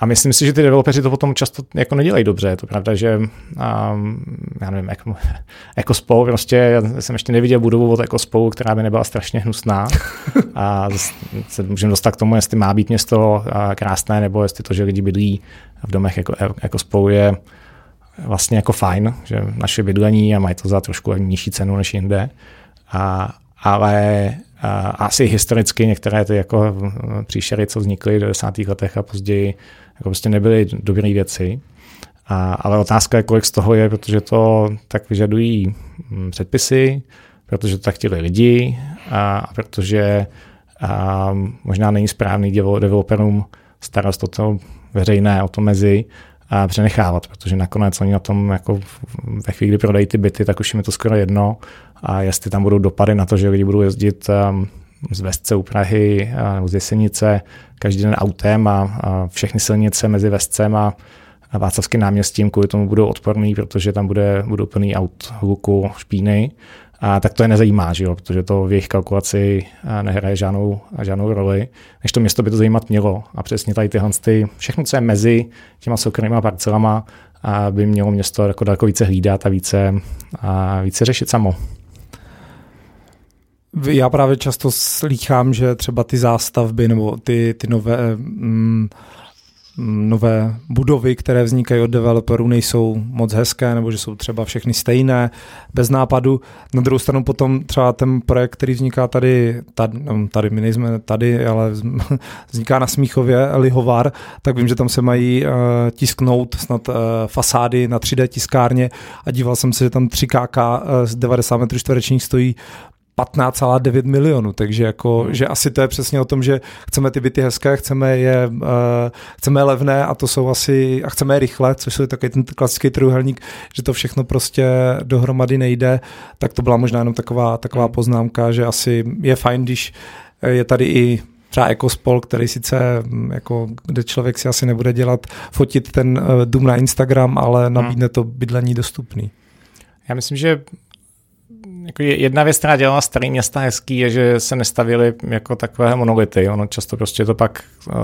A myslím si, že ty developeři to potom často jako nedělají dobře. Je to pravda, že já nevím, EcoSpolu, prostě já jsem ještě neviděl budovu od EcoSpolu, která by nebyla strašně hnusná. A se můžeme dostat k tomu, jestli má být město krásné, nebo jestli to, že lidi bydlí v domech EcoSpolu je vlastně jako fajn, že naše bydlení a mají to za trošku nižší cenu než jinde. Ale asi historicky některé ty jako příšery, co vznikly v 90. letech a později, jako prostě nebyly dobré věci. Ale otázka je, kolik z toho je, protože to tak vyžadují předpisy, protože to tak chtěli lidi a protože možná není správný developerům starost o to veřejné, o to mezi přenechávat, protože nakonec oni na tom jako ve chvíli, kdy prodají ty byty, tak už jim je to skoro jedno. A jestli tam budou dopady na to, že lidi budou jezdit z Vestce u Prahy nebo z Jesenice každý den autem a všechny silnice mezi Vestcem a Václavským náměstím kvůli tomu budou odporný, protože tam budou plný aut, hluku, špíny. A tak to je nezajímá, že jo? Protože to v jejich kalkulaci nehraje žádnou roli. Než to město by to zajímat mělo. A přesně tady tyhle, všechno, co je mezi těma soukromýma parcelama, by mělo město jako daleko více hlídat a více řešit samo. Já právě často slýchám, že třeba ty zástavby nebo ty nové budovy, které vznikají od developerů, nejsou moc hezké, nebo že jsou třeba všechny stejné, bez nápadu. Na druhou stranu potom třeba ten projekt, který vzniká tady my nejsme tady, ale vzniká na Smíchově lihovar, tak vím, že tam se mají tisknout snad fasády na 3D tiskárně a díval jsem se, že tam 3KK z 90 metrů čtverečních stojí 15,9 milionů, takže jako, že asi to je přesně o tom, že chceme ty byty hezké, chceme je levné a to jsou asi, a chceme je rychle, což je takový ten klasický trojúhelník, že to všechno prostě dohromady nejde, tak to byla možná jenom taková poznámka, že asi je fajn, když je tady i třeba ekospol, který sice, jako, kde člověk si asi nebude fotit ten dům na Instagram, ale nabídne to bydlení dostupný. Já myslím, že jedna věc, která dělala starý města hezký, je, že se nestavěly jako takové monolity. Ono často prostě to pak,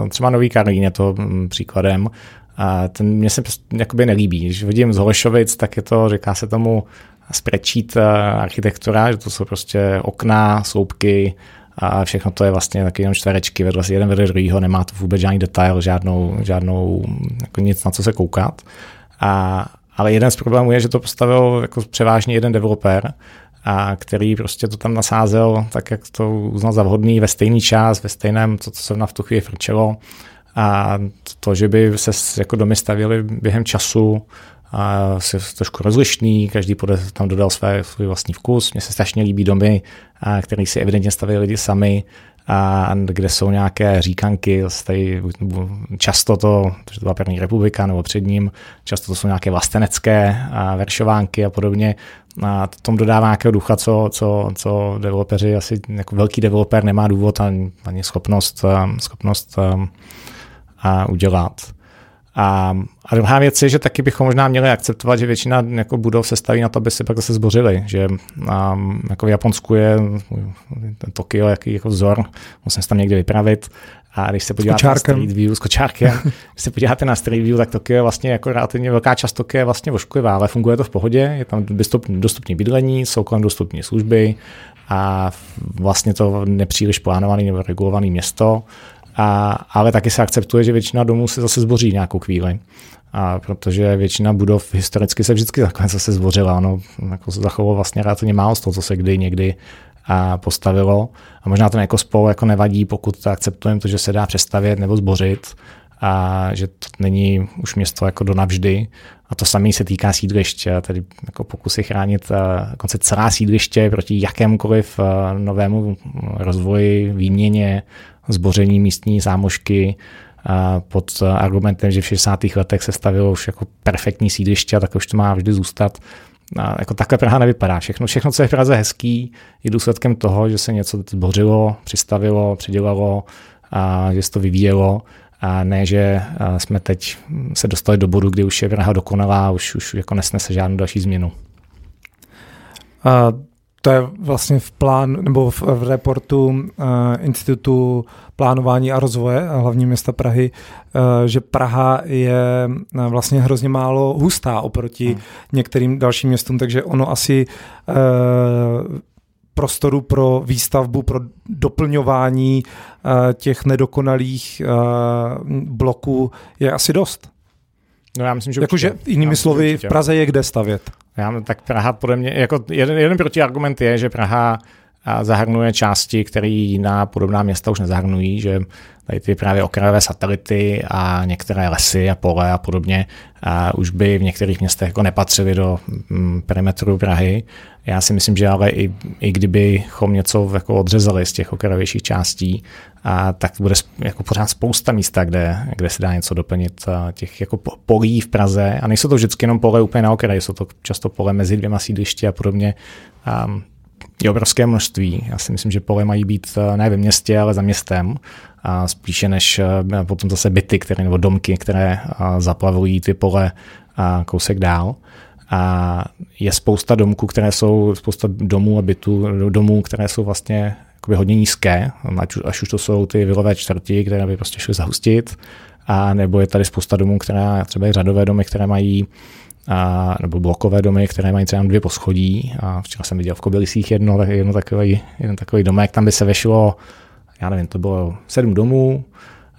třeba Nový Karlín je to příkladem, a ten mě se prostě jakoby nelíbí. Když vidím z Holešovic, tak je to, říká se tomu spreadsheet architektura, že to jsou prostě okna, sloupky a všechno to je vlastně taky jenom čtverečky, vedle si jeden vedle druhýho, nemá to vůbec žádný detail, žádnou jako nic, na co se koukat. Ale jeden z problémů je, že to postavil jako převážně jeden developer, a který prostě to tam nasázel tak, jak to uznal za vhodný, ve stejný čas, ve stejném, co se v tu chvíli frčelo. A to, že by se jako domy stavěly během času, a se trošku rozlišný, každý tam dodal svůj vlastní vkus. Mně se strašně líbí domy, které si evidentně staví lidi sami, a kde jsou nějaké říkanky, tady často to byla první republika nebo před ním, často to jsou nějaké vlastenecké veršovánky a podobně. A tom dodává nějakého ducha, co developeři, asi jako velký developer nemá důvod ani schopnost a udělat. A druhá věc je, že taky bychom možná měli akceptovat, že většina jako budov se staví na to, aby se pak zase zbořili. Že jako v Japonsku je ten Tokio jako vzor, musím se tam někde vypravit. A když se podíváte na Street View, s kočárkem, když se podíváte na Street View, tak Tokio je vlastně jako relativně velká část Tokia je vlastně ošklivá, ale funguje to v pohodě, je tam dostupné bydlení, jsou kolem dostupné služby a vlastně to nepříliš plánované nebo regulované město. Ale taky se akceptuje, že většina domů se zase zboří nějakou chvíli. A protože většina budov historicky se vždycky nakonec zase zbořila. Ono jako se zachovalo vlastně relativně málo z toho, co se kdy někdy postavilo. A možná ten ekospol jako nevadí, pokud akceptujeme to, že se dá přestavět nebo zbořit. A že to není už město jako donavždy. A to samé se týká sídliště. Tady jako pokusy chránit koncept celá sídliště proti jakémukoliv novému rozvoji, výměně, zboření místní zámošky pod argumentem, že v 60. letech se stavilo už jako perfektní sídliště a tak už to má vždy zůstat. A jako takhle Praha nevypadá. Všechno, co je v Praze hezký, je důsledkem toho, že se něco zbořilo, přistavilo, předělalo, a že se to vyvíjelo. A ne, že jsme teď se dostali do bodu, kdy už je Praha dokonalá, už jako nesnese žádnou další změnu. To je vlastně v plánu nebo v reportu Institutu plánování a rozvoje hlavního města Prahy, že Praha je vlastně hrozně málo hustá oproti některým dalším městům, takže ono asi prostoru pro výstavbu, pro doplňování těch nedokonalých bloků je asi dost. No já myslím, že jakože jinými slovy, v Praze je kde stavět. Tak Praha podle mě, jako jeden protiargument je, že Praha zahrnuje části, které jiná podobná města už nezahrnují, že tady ty právě okrajové satelity a některé lesy a pole a podobně a už by v některých městech jako nepatřily do perimetru Prahy. Já si myslím, že ale i kdybychom něco jako odřezali z těch okrajovějších částí, a tak bude jako pořád spousta místa, kde se dá něco doplnit těch jako polí v Praze. A nejsou to vždycky jenom pole úplně na okraji, jsou to často pole mezi dvěma sídlišti a podobně. je obrovské množství. Já si myslím, že pole mají být ne ve městě, ale za městem. A spíše než potom zase byty, nebo domky, které zaplavují ty pole kousek dál. A je spousta domků, které jsou, spousta domů a bytů, domů, které jsou vlastně hodně nízké, až už to jsou ty vilové čtvrti, které by prostě šly zahustit, a nebo je tady spousta domů, které třeba i řadové domy, které mají, nebo blokové domy, které mají třeba 2 poschodí. A včera jsem viděl v Kobylisích jeden takový domek, tam by se vešlo, já nevím, to bylo 7 domů,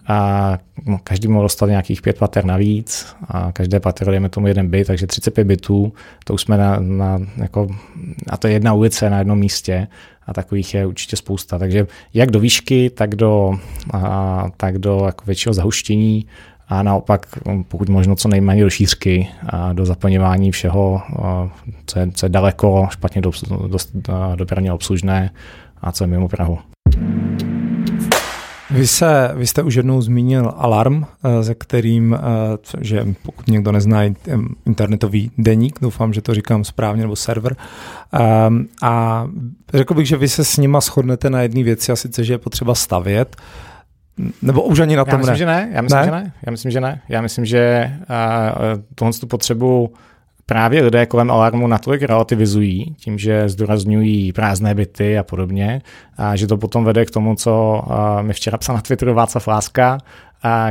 a každý mohl dostat nějakých 5 pater navíc a každé patero dejme tomu 1 byt, takže 35 bytů, to už jsme a to je jedna ulice na jednom místě a takových je určitě spousta. Takže jak do výšky, tak do jako většího zahuštění a naopak pokud možno co nejméně do šířky a do zaplňování všeho, co je daleko, špatně dopravně obslužné a co je mimo Prahu. Vy jste už jednou zmínil alarm, se kterým, že pokud někdo nezná internetový deník, doufám, že to říkám správně, nebo server, a řekl bych, že vy se s nima shodnete na jedné věci, a sice, že je potřeba stavět, nebo už ani na tom ne? Já myslím, že tohle potřebu právě lidé kolem alarmu natolik relativizují, tím, že zdůrazňují prázdné byty a podobně, a že to potom vede k tomu, co mi včera psal na Twitteru Václav Láska,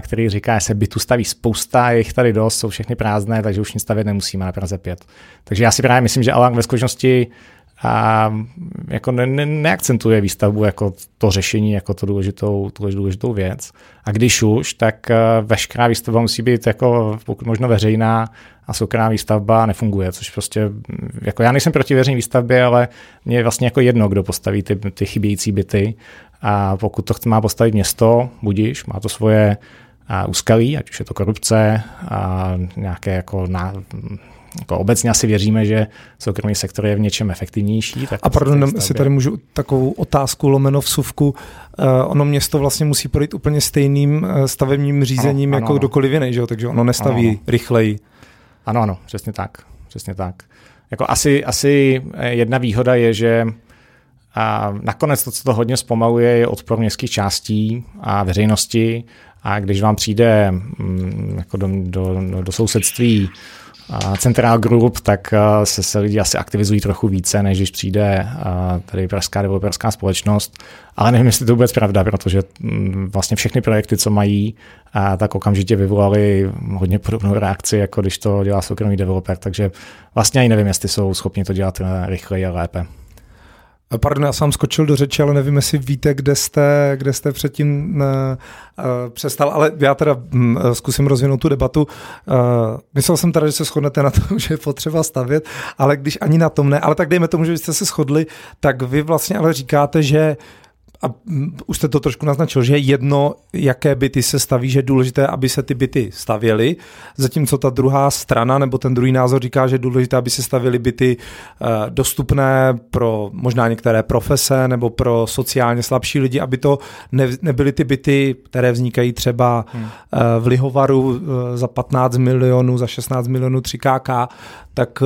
který říká, že se bytu staví spousta, je jich tady dost, jsou všechny prázdné, takže už nic stavět nemusíme na Praze 5. Takže já si právě myslím, že alarm ve skutečnosti neakcentuje výstavbu jako to řešení, jako tu důležitou věc. A když už, tak veškerá výstavba musí být jako pokud možno veřejná a soukromá výstavba nefunguje, což prostě, jako já nejsem proti veřejné výstavbě, ale mě je vlastně jako jedno, kdo postaví ty chybějící byty. A pokud to má postavit město, budiš, má to svoje úskalí, ať už je to korupce a nějaké jako obecně asi věříme, že soukromý sektor je v něčem efektivnější. Tak a pardon, si tady můžu takovou otázku lomeno vsuvku. Ono město vlastně musí projít úplně stejným stavebním řízením ano. Kdokoliv jiný, že jo? Takže ono nestaví rychleji. Ano, přesně tak. Asi jedna výhoda je, že a nakonec to, co to hodně zpomaluje, je odpor městských částí a veřejnosti. A když vám přijde do sousedství Central Group, tak se lidi asi aktivizují trochu více, než když přijde tady pražská developerská společnost. Ale nevím, jestli to vůbec pravda, protože vlastně všechny projekty, co mají, tak okamžitě vyvolaly hodně podobnou reakci, jako když to dělá soukromý developer. Takže vlastně ani nevím, jestli jsou schopni to dělat rychleji a lépe. Pardon, já jsem skočil do řeči, ale nevím, jestli víte, kde jste předtím přestal, ale já teda zkusím rozvinout tu debatu. Myslel jsem teda, že se shodnete na tom, že je potřeba stavět, ale když ani na tom ne, ale tak dejme tomu, že jste se shodli, tak vy vlastně ale říkáte, že a už jste to trošku naznačil, že jedno, jaké byty se staví, že je důležité, aby se ty byty stavěly, zatímco ta druhá strana nebo ten druhý názor říká, že je důležité, aby se stavěly byty dostupné pro možná některé profese nebo pro sociálně slabší lidi, aby to nebyly ty byty, které vznikají třeba v Lihovaru za 15 milionů, za 16 milionů 3KK, tak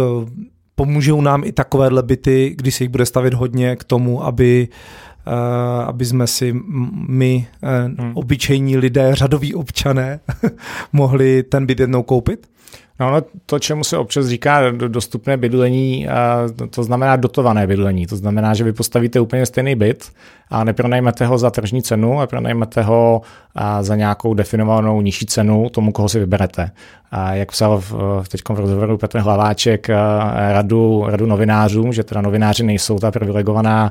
pomůžou nám i takovéhle byty, když se jich bude stavět hodně k tomu, aby jsme si my, obyčejní lidé, řadoví občané, mohli ten byt jednou koupit? No, to, čemu se občas říká dostupné bydlení, to znamená dotované bydlení. To znamená, že vy postavíte úplně stejný byt a nepronajmete ho za tržní cenu, ale pronajmete ho za nějakou definovanou nižší cenu tomu, koho si vyberete. A jak psal teďkom v rozhovoru Petr Hlaváček radu novinářům, že teda novináři nejsou ta privilegovaná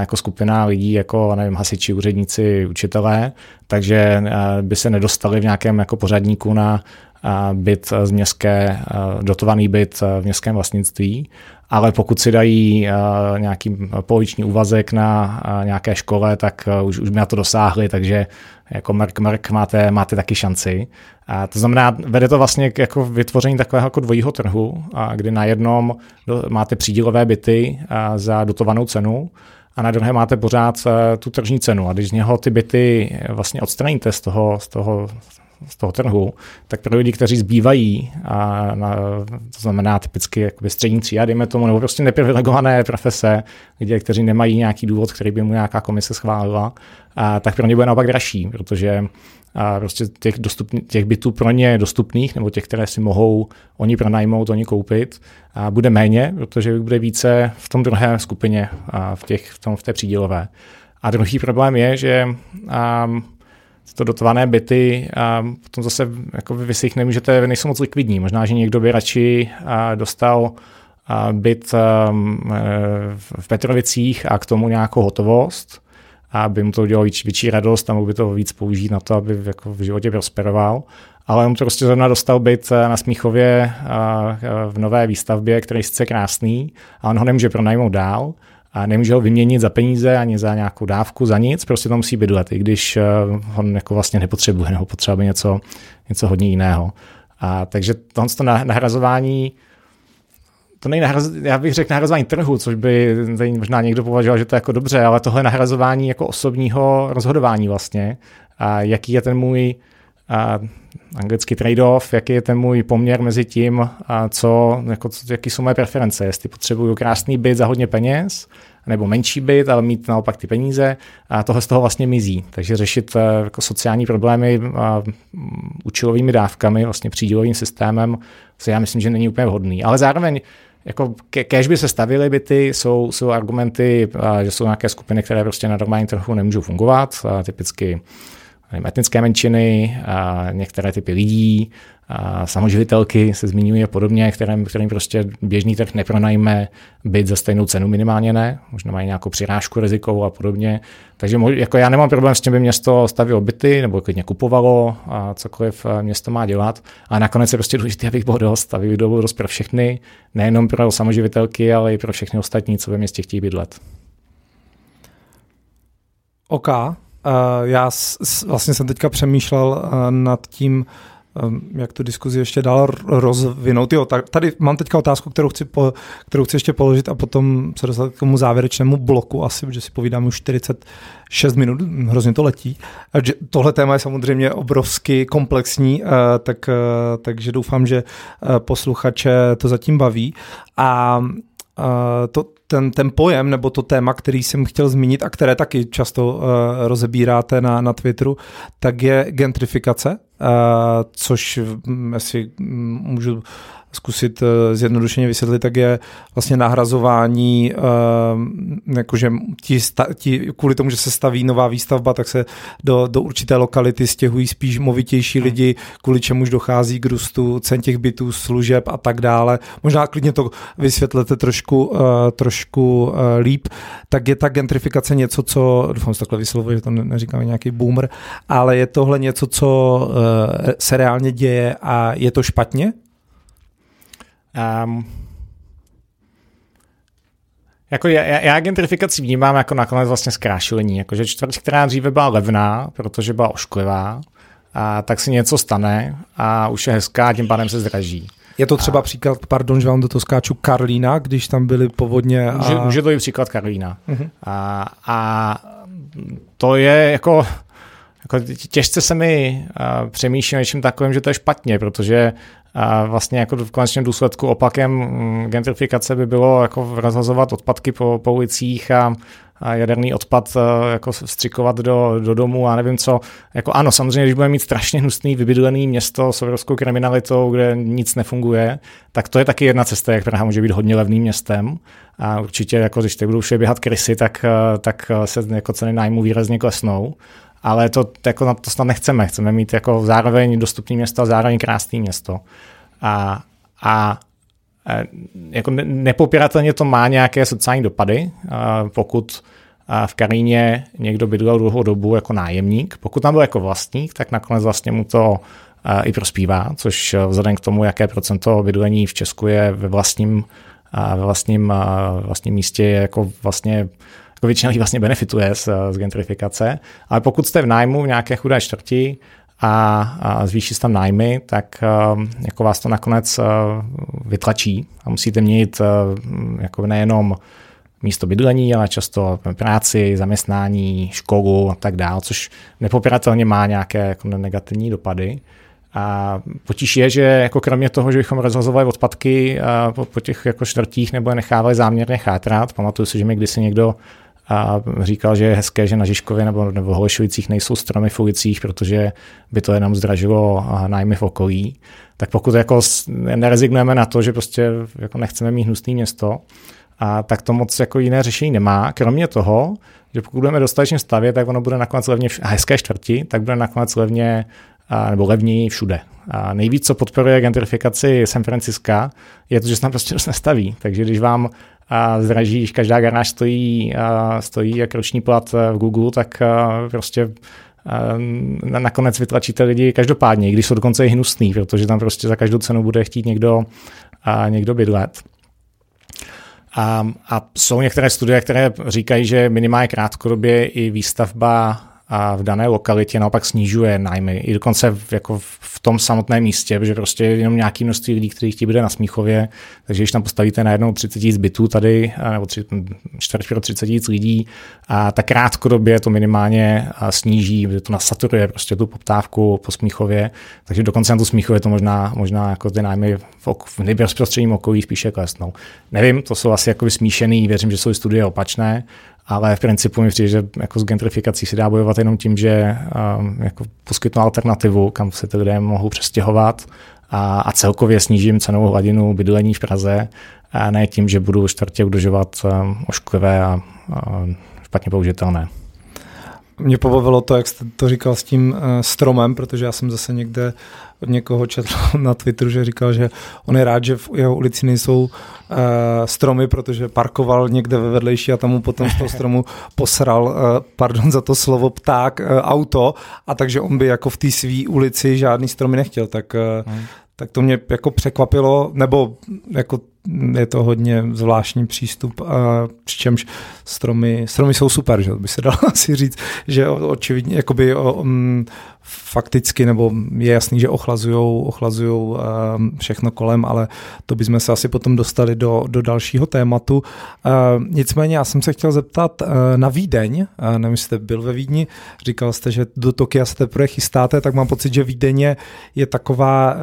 jako skupina lidí, jako nevím, hasiči, úředníci, učitelé, takže by se nedostali v nějakém jako pořadníku na byt z městské, dotovaný byt v městském vlastnictví, ale pokud si dají nějaký poloviční úvazek na nějaké škole, tak už by na to dosáhli, takže jako mrk, máte taky šanci. A to znamená, vede to vlastně k jako vytvoření takového jako dvojího trhu, kdy na jednom máte přídělové byty za dotovanou cenu, a na druhé máte pořád tu tržní cenu. A když z něho ty byty vlastně odstraníte z toho z toho trhu, tak pro lidi, kteří zbývají, to znamená typicky jakoby střední třída, dejme tomu, nebo prostě neprivilegované profese, lidé, kteří nemají nějaký důvod, který by mu nějaká komise schválila, tak pro ně bude naopak dražší, protože prostě těch bytů pro ně dostupných, nebo těch, které si mohou oni pronajmout, oni koupit, bude méně, protože bude více v tom druhé skupině, v té přídělové. A druhý problém je, že to dotované byty potom zase jako vy si jich nemůžete, nejsou moc likvidní. Možná, že někdo by radši dostal byt v Petrovicích a k tomu nějakou hotovost, aby mu to udělalo větší radost a mohl by to víc použít na to, aby jako v životě prosperoval. Ale on prostě zrovna dostal byt na Smíchově v nové výstavbě, který je sice krásný, a on ho nemůže pronajmout dál. A nemůže ho vyměnit za peníze, ani za nějakou dávku, za nic, prostě tam musí bydlet, i když on jako vlastně nepotřebuje, nebo potřebuje něco hodně jiného. A takže to nahrazování, já bych řekl nahrazování trhu, což by možná někdo považoval, že to je jako dobře, ale tohle nahrazování jako osobního rozhodování vlastně, a jaký je ten můj anglický trade-off, jaký je ten můj poměr mezi tím, jaký jsou moje preference, jestli potřebuju krásný byt za hodně peněz, nebo menší byt, ale mít naopak ty peníze, a tohle z toho vlastně mizí. Takže řešit jako sociální problémy účelovými dávkami, vlastně přídělovým systémem, co já myslím, že není úplně vhodný. Ale zároveň jako kéž by se stavily byty, jsou argumenty, že jsou nějaké skupiny, které prostě na normální trhu nemůžou fungovat, typicky etnické menšiny, a některé typy lidí, a samoživitelky se zmiňují a podobně, kterým prostě běžný trh nepronajme byt za stejnou cenu, minimálně ne, možná mají nějakou přirážku rizikovou a podobně. Takže jako já nemám problém s tím, by město stavilo byty nebo klidně kupovalo, a cokoliv město má dělat. A nakonec je prostě důležité, abych byl dost, aby byl dost pro všechny, nejenom pro samoživitelky, ale i pro všechny ostatní, co ve městě chtějí bydlet. OK. Já vlastně jsem teďka přemýšlel nad tím, jak tu diskuzi ještě dál rozvinout. Jo, tady mám teďka otázku, kterou chci ještě položit a potom se dostat k tomu závěrečnému bloku asi, protože si povídám už 46 minut, hrozně to letí. Tohle téma je samozřejmě obrovsky komplexní, takže doufám, že posluchače to zatím baví. A ten pojem nebo to téma, který jsem chtěl zmínit a které taky často rozebíráte na Twitteru, tak je gentrifikace, což jestli můžu zkusit zjednodušeně vysvětlit, tak je vlastně nahrazování, jakože ti kvůli tomu, že se staví nová výstavba, tak se do určité lokality stěhují spíš movitější lidi, kvůli čemuž dochází k růstu cen těch bytů, služeb a tak dále. Možná klidně to vysvětlete trošku líp. Tak je ta gentrifikace něco, co, doufám, že takhle vyslovuji, že to neříkáme nějaký boomer, ale je tohle něco, co se reálně děje a je to špatně? Jako já gentrifikaci vnímám jako nakonec vlastně zkrášlení, jakože čtvrť, která dříve byla levná, protože byla ošklivá, a tak se něco stane a už je hezká, tím pádem se zdraží. Je to třeba příklad, pardon, že vám do toho skáču, Karlína, když tam byly povodně. Může to být příklad Karlína. Uh-huh. A to je jako těžce se mi přemýšlí něčím takovým, že to je špatně, protože vlastně jako v konečném důsledku opakem gentrifikace by bylo jako rozhazovat odpadky po ulicích a jaderný odpad jako vstřikovat do domu a nevím co. Jako ano, samozřejmě, když budeme mít strašně hnusný, vybydlený město s obrovskou kriminalitou, kde nic nefunguje, tak to je taky jedna cesta, jak Praha může být hodně levným městem. A určitě, jako když teď budou vše běhat krysy, tak se jako ceny nájmu výrazně klesnou. Ale to, jako, na to snad nechceme. Chceme mít jako zároveň dostupné město a zároveň krásné město. A jako nepopiratelně to má nějaké sociální dopady, pokud v Karlíně někdo bydlel dlouhou dobu jako nájemník. Pokud tam byl jako vlastník, tak nakonec vlastně mu to i prospívá, což vzhledem k tomu, jaké procento bydlení v Česku je ve vlastním místě, je jako vlastně většina lidí vlastně benefituje z gentrifikace, ale pokud jste v nájmu v nějaké chudé čtvrti a zvýší se tam nájmy, tak jako vás to nakonec vytlačí a musíte měnit jako nejenom místo bydlení, ale často práci, zaměstnání, školu a tak dále, což nepopiratelně má nějaké jako negativní dopady. A potíž je, že jako kromě toho, že bychom rozhazovali odpadky po těch jako čtvrtích nebo nechávali záměrně chátrat, pamatuju si, že mi kdysi někdo říkal, že je hezké, že na Žižkově nebo v Holešovicích nejsou stromy v ulicích, protože by to jenom zdražilo nájmy v okolí. Tak pokud jako nerezignujeme na to, že prostě jako nechceme mít hnusné město, a tak to moc jako jiné řešení nemá. Kromě toho, že pokud budeme dostatečně stavět, tak ono bude nakonec levně a hezké čtvrti, tak bude nakonec levně nebo levněji všude. A nejvíc, co podporuje gentrifikaci San Franciska, je to, že se tam prostě dost nestaví. Takže když vám zdražíš, každá garáž stojí jak roční plat v Google, tak prostě nakonec vytlačíte lidi každopádně, když jsou dokonce i hnusný, protože tam prostě za každou cenu bude chtít někdo bydlet. A jsou některé studie, které říkají, že minimálně krátkodobě i výstavba v dané lokalitě naopak snižuje nájmy. I dokonce jako v tom samotném místě, protože prostě jenom nějaké množství lidí, kteří chtějí být na Smíchově, takže když tam postavíte najednou 30 000 bytů tady, nebo 30 lidí, a tak krátkodobě to minimálně sníží, protože to nasaturuje prostě tu poptávku po Smíchově, takže dokonce na tu Smíchově to možná jako ty nájmy v nejbezprostředním okolí spíše klesnou. Nevím, to jsou asi jakoby smíšený, věřím, že jsou i studie opačné, ale v principu mi přijde, že jako s gentrifikací se dá bojovat jenom tím, že jako poskytnu alternativu, kam se ty lidé mohou přestěhovat a celkově snížím cenovou hladinu bydlení v Praze, a ne tím, že budu čtvrtě udržovat ošklivé a špatně použitelné. Mě pobavilo to, jak jste to říkal s tím stromem, protože já jsem zase někde od někoho četl na Twitteru, že říkal, že on je rád, že v jeho ulici nejsou stromy, protože parkoval někde ve vedlejší a tam mu potom z toho stromu posral, pardon za to slovo, pták, auto, a takže on by jako v té své ulici žádný stromy nechtěl. Tak to mě jako překvapilo, nebo jako je to hodně zvláštní přístup, a přičemž stromy jsou super, že by se dalo asi říct, že očividně jakoby fakticky, nebo je jasný, že ochlazujou všechno kolem, ale to bychom se asi potom dostali do dalšího tématu. Nicméně já jsem se chtěl zeptat na Vídeň, nevím, jestli jste byl ve Vídni, říkal jste, že do Tokia se teprve chystáte, tak mám pocit, že Vídeň je taková,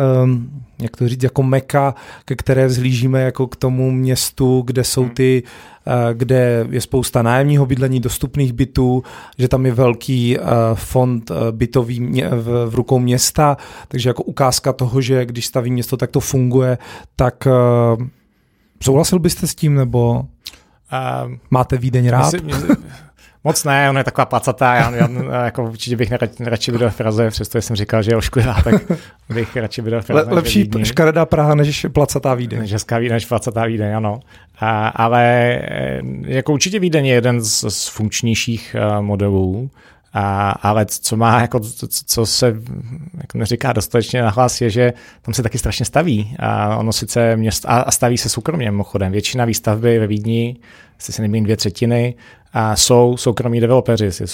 jak to říct, jako meka, ke které vzhlížíme jako k tomu městu, kde je spousta nájemního bydlení, dostupných bytů, že tam je velký fond bytový v rukou města, takže jako ukázka toho, že když staví město, tak to funguje, tak souhlasil byste s tím, nebo máte Vídeň rád? Moc ne, ona je taková placatá, já jako určitě bych radši bydlel v Praze, přesto jsem říkal, že je ošklivá, tak bych radši bydlel v Praze. Lepší škaredá Praha, než placatá Vídeň. Než placatá Vídeň, ano. Ale jako určitě Vídeň je jeden z funkčnějších modelů, ale co má, jako, co se jako neříká dostatečně nahlas, je, že tam se taky strašně staví. A ono sice a staví se soukromě mimochodem. Většina výstavby ve Vídni, jestli se nemýlím 2/3, jsou soukromí developeři, je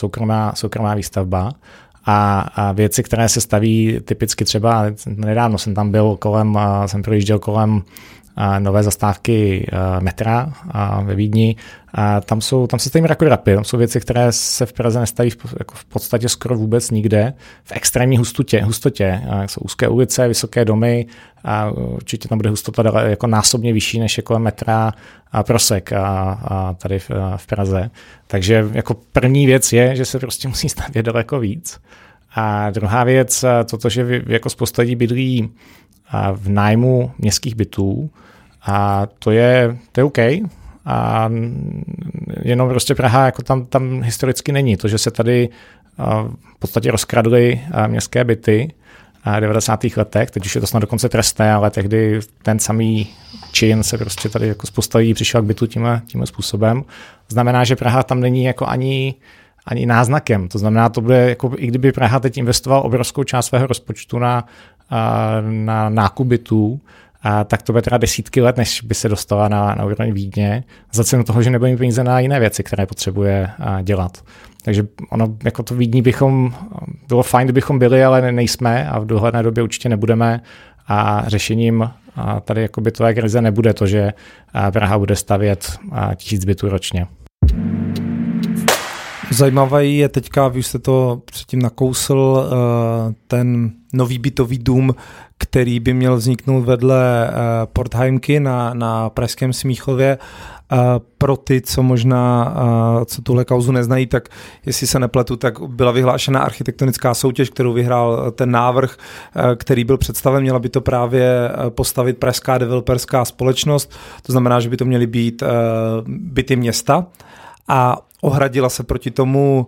soukromá výstavba. A věci, které se staví typicky třeba, nedávno jsem tam byl projížděl kolem nové zastávky metra ve Vídni. A tam se staví mrakodrapy, tam jsou věci, které se v Praze nestaví jako v podstatě skoro vůbec nikde, v extrémní hustotě. Jsou úzké ulice, vysoké domy a určitě tam bude hustota jako násobně vyšší, než je kolem metra a Prosek a tady v Praze. Takže jako první věc je, že se prostě musí stavět daleko víc. A druhá věc, to, že jako spousta lidí bydlí v nájmu městských bytů, a to je OK. A jenom prostě Praha jako tam historicky není. To, že se tady v podstatě rozkradly městské byty v 90. letech, teď už je to snad dokonce trestné, ale tehdy ten samý čin se prostě tady jako spousta lidí přišel k bytu tímhle způsobem. Znamená, že Praha tam není jako ani náznakem. To znamená, to bude, jako, i kdyby Praha teď investovala obrovskou část svého rozpočtu na nákup bytů, tak to bude teda desítky let, než by se dostala na úroveň Vídně, za cenu toho, že nebudeme peníze na jiné věci, které potřebuje dělat. Takže ono, jako to Vídní bylo fajn, kdybychom byli, ale nejsme a v dohledné době určitě nebudeme, a řešením A tady jako bytové krize nebude to, že Praha bude stavět 1000 bytů ročně. Zajímavý je teďka, vy už jste to předtím nakousl, ten nový bytový dům, který by měl vzniknout vedle Portheimky na pražském Smíchově. Pro ty, co možná co tuhle kauzu neznají, tak jestli se nepletu, tak byla vyhlášena architektonická soutěž, kterou vyhrál ten návrh, který byl představen. Měla by to právě postavit pražská developerská společnost, to znamená, že by to měly být byty města. A ohradila se proti tomu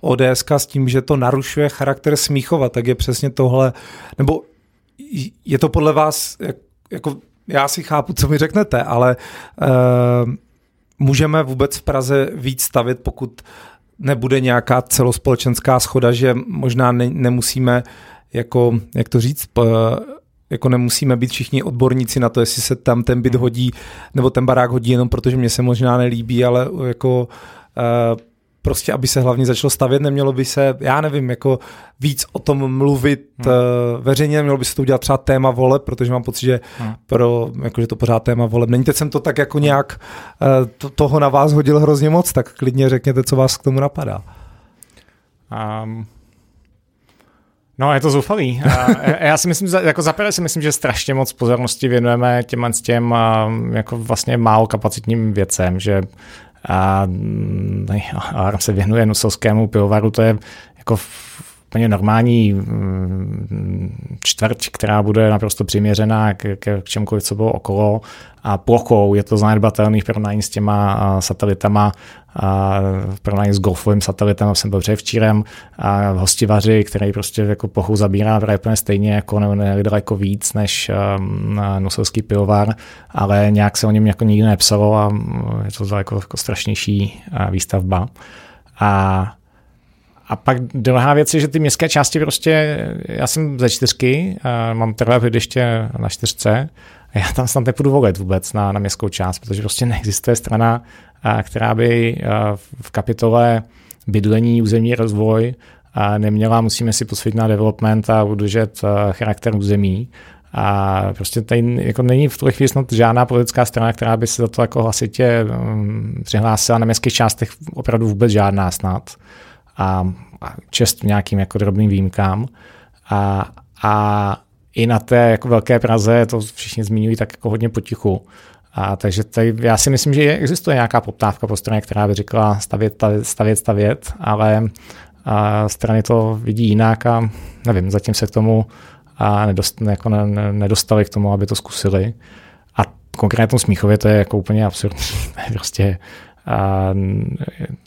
ODSka s tím, že to narušuje charakter Smíchova, tak je přesně tohle, nebo je to podle vás, jako já si chápu, co mi řeknete, ale můžeme vůbec v Praze víc stavět, pokud nebude nějaká celospolečenská schoda, že možná nemusíme, jako, jak to říct, jako nemusíme být všichni odborníci na to, jestli se tam ten byt hodí, nebo ten barák hodí jenom protože mě se možná nelíbí, ale jako prostě, aby se hlavně začalo stavět, nemělo by se, já nevím, jako víc o tom mluvit veřejně, nemělo by se to udělat třeba téma voleb, protože mám pocit, že jakože to pořád téma voleb není. Teď jsem to tak jako nějak toho na vás hodil hrozně moc, tak klidně řekněte, co vás k tomu napadá. No, je to zoufalý. Já si myslím, jako zaprvé si myslím, že strašně moc pozornosti věnujeme těm jako vlastně málo kapacitním věcem, že Alarm se věnuje nusovskému pivovaru, to je jako úplně normální čtvrť, která bude naprosto přiměřená k čemukoliv, co bylo okolo. A plochou je to zanedbatelný v porovnání s těma satelitama, v porovnání s golfovým satelitem, jsem byl předevčírem, a hostivaři, který prostě jako plochu zabírá právě úplně stejně jako nebo daleko víc než nusovský pivovar, ale nějak se o něm jako nikdy nepsalo a je to daleko jako strašnější výstavba. A pak druhá věc je, že ty městské části prostě, já jsem ze 4, mám trvalé bydliště na 4, a já tam snad nepůjdu volit vůbec na městskou část, protože prostě neexistuje strana, která by v kapitole bydlení, územní rozvoj neměla, musíme si posvětit na development a udržet charakter území. A prostě tady jako není v tuhle chvíli snad žádná politická strana, která by se za to jako hlasitě přihlásila, na městských částech opravdu vůbec žádná snad. A čest nějakým jako drobným výjimkám. A i na té jako velké Praze to všichni zmiňují tak jako hodně potichu. A takže tady já si myslím, že existuje nějaká poptávka po straně, která by říkala stavět, ale strany to vidí jinak a nevím, zatím se k tomu nedostali k tomu, aby to zkusili. A konkrétně v tom Smíchově to je jako úplně absurdní. Prostě a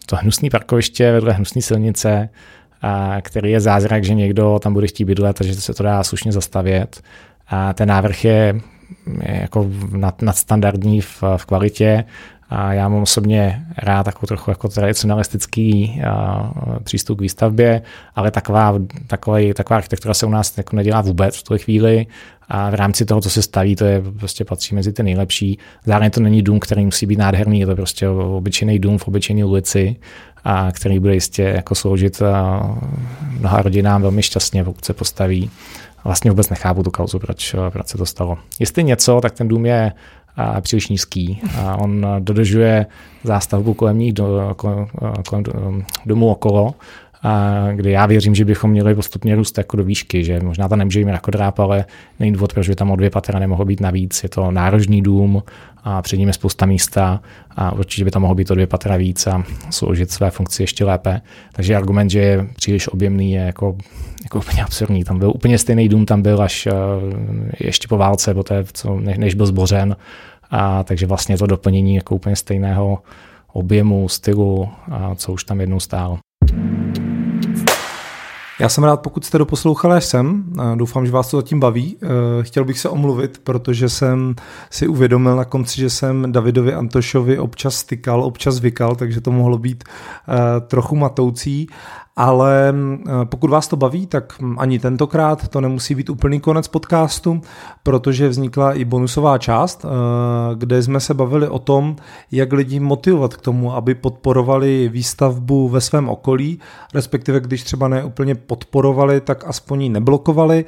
to hnusný parkoviště vedle hnusné silnice, který je zázrak, že někdo tam bude chtít bydlet, takže se to dá slušně zastavět. A ten návrh je jako nadstandardní v kvalitě. A já mám osobně rád takovou trochu jako tradicionalistický přístup k výstavbě, ale taková architektura se u nás jako nedělá vůbec v tuhle chvíli a v rámci toho, co se staví, to je prostě patří mezi ty nejlepší. Zároveň to není dům, který musí být nádherný, je to prostě obyčejný dům v obyčejné ulici, a který bude jistě jako sloužit mnoha rodinám velmi šťastně, pokud se postaví. Vlastně vůbec nechápu tu kauzu, proč se to stalo. Jestli něco, tak ten dům je příliš nízký. A on dodržuje zástavbu kolem domů okolo, kdy já věřím, že bychom měli postupně růst jako do výšky, že možná tam nemůže jít mrakodráp, ale není důvod, proč by tam o 2 patra nemohlo být navíc. Je to nárožný dům a před ním je spousta místa a určitě by tam mohlo být o 2 patra víc a sloužit své funkci ještě lépe. Takže argument, že je příliš objemný, je jako úplně absurdní. Tam byl úplně stejný dům, tam byl až ještě po válce, než byl zbořen. A takže vlastně to doplnění jako úplně stejného objemu, stylu, co už tam jednou stálo. Já jsem rád, pokud jste doposlouchali až sem. Doufám, že vás to zatím baví. Chtěl bych se omluvit, protože jsem si uvědomil na konci, že jsem Davidovi Antošovi občas stykal, občas vykal, takže to mohlo být trochu matoucí. Ale pokud vás to baví, tak ani tentokrát to nemusí být úplný konec podcastu, protože vznikla i bonusová část, kde jsme se bavili o tom, jak lidi motivovat k tomu, aby podporovali výstavbu ve svém okolí, respektive když třeba ne úplně podporovali, tak aspoň ji neblokovali.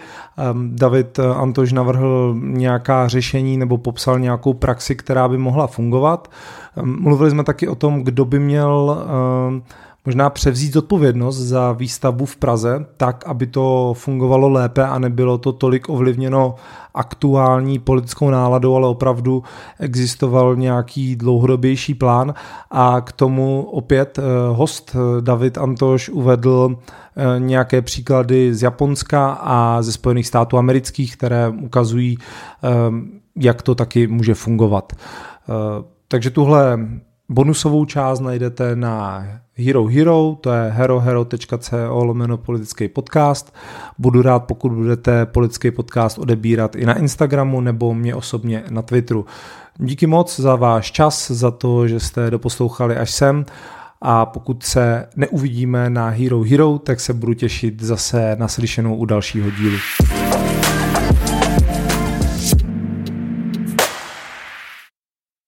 David Antoš navrhl nějaká řešení nebo popsal nějakou praxi, která by mohla fungovat. Mluvili jsme taky o tom, kdo by měl možná převzít odpovědnost za výstavbu v Praze, tak, aby to fungovalo lépe a nebylo to tolik ovlivněno aktuální politickou náladou, ale opravdu existoval nějaký dlouhodobější plán. A k tomu opět host David Antoš uvedl nějaké příklady z Japonska a ze Spojených států amerických, které ukazují, jak to taky může fungovat. Takže tuhle bonusovou část najdete na Hero Hero, to je herohero.co/politický podcast. Budu rád, pokud budete politický podcast odebírat i na Instagramu nebo mě osobně na Twitteru. Díky moc za váš čas, za to, že jste doposlouchali až sem, a pokud se neuvidíme na Hero Hero, tak se budu těšit zase na slyšenou u dalšího dílu.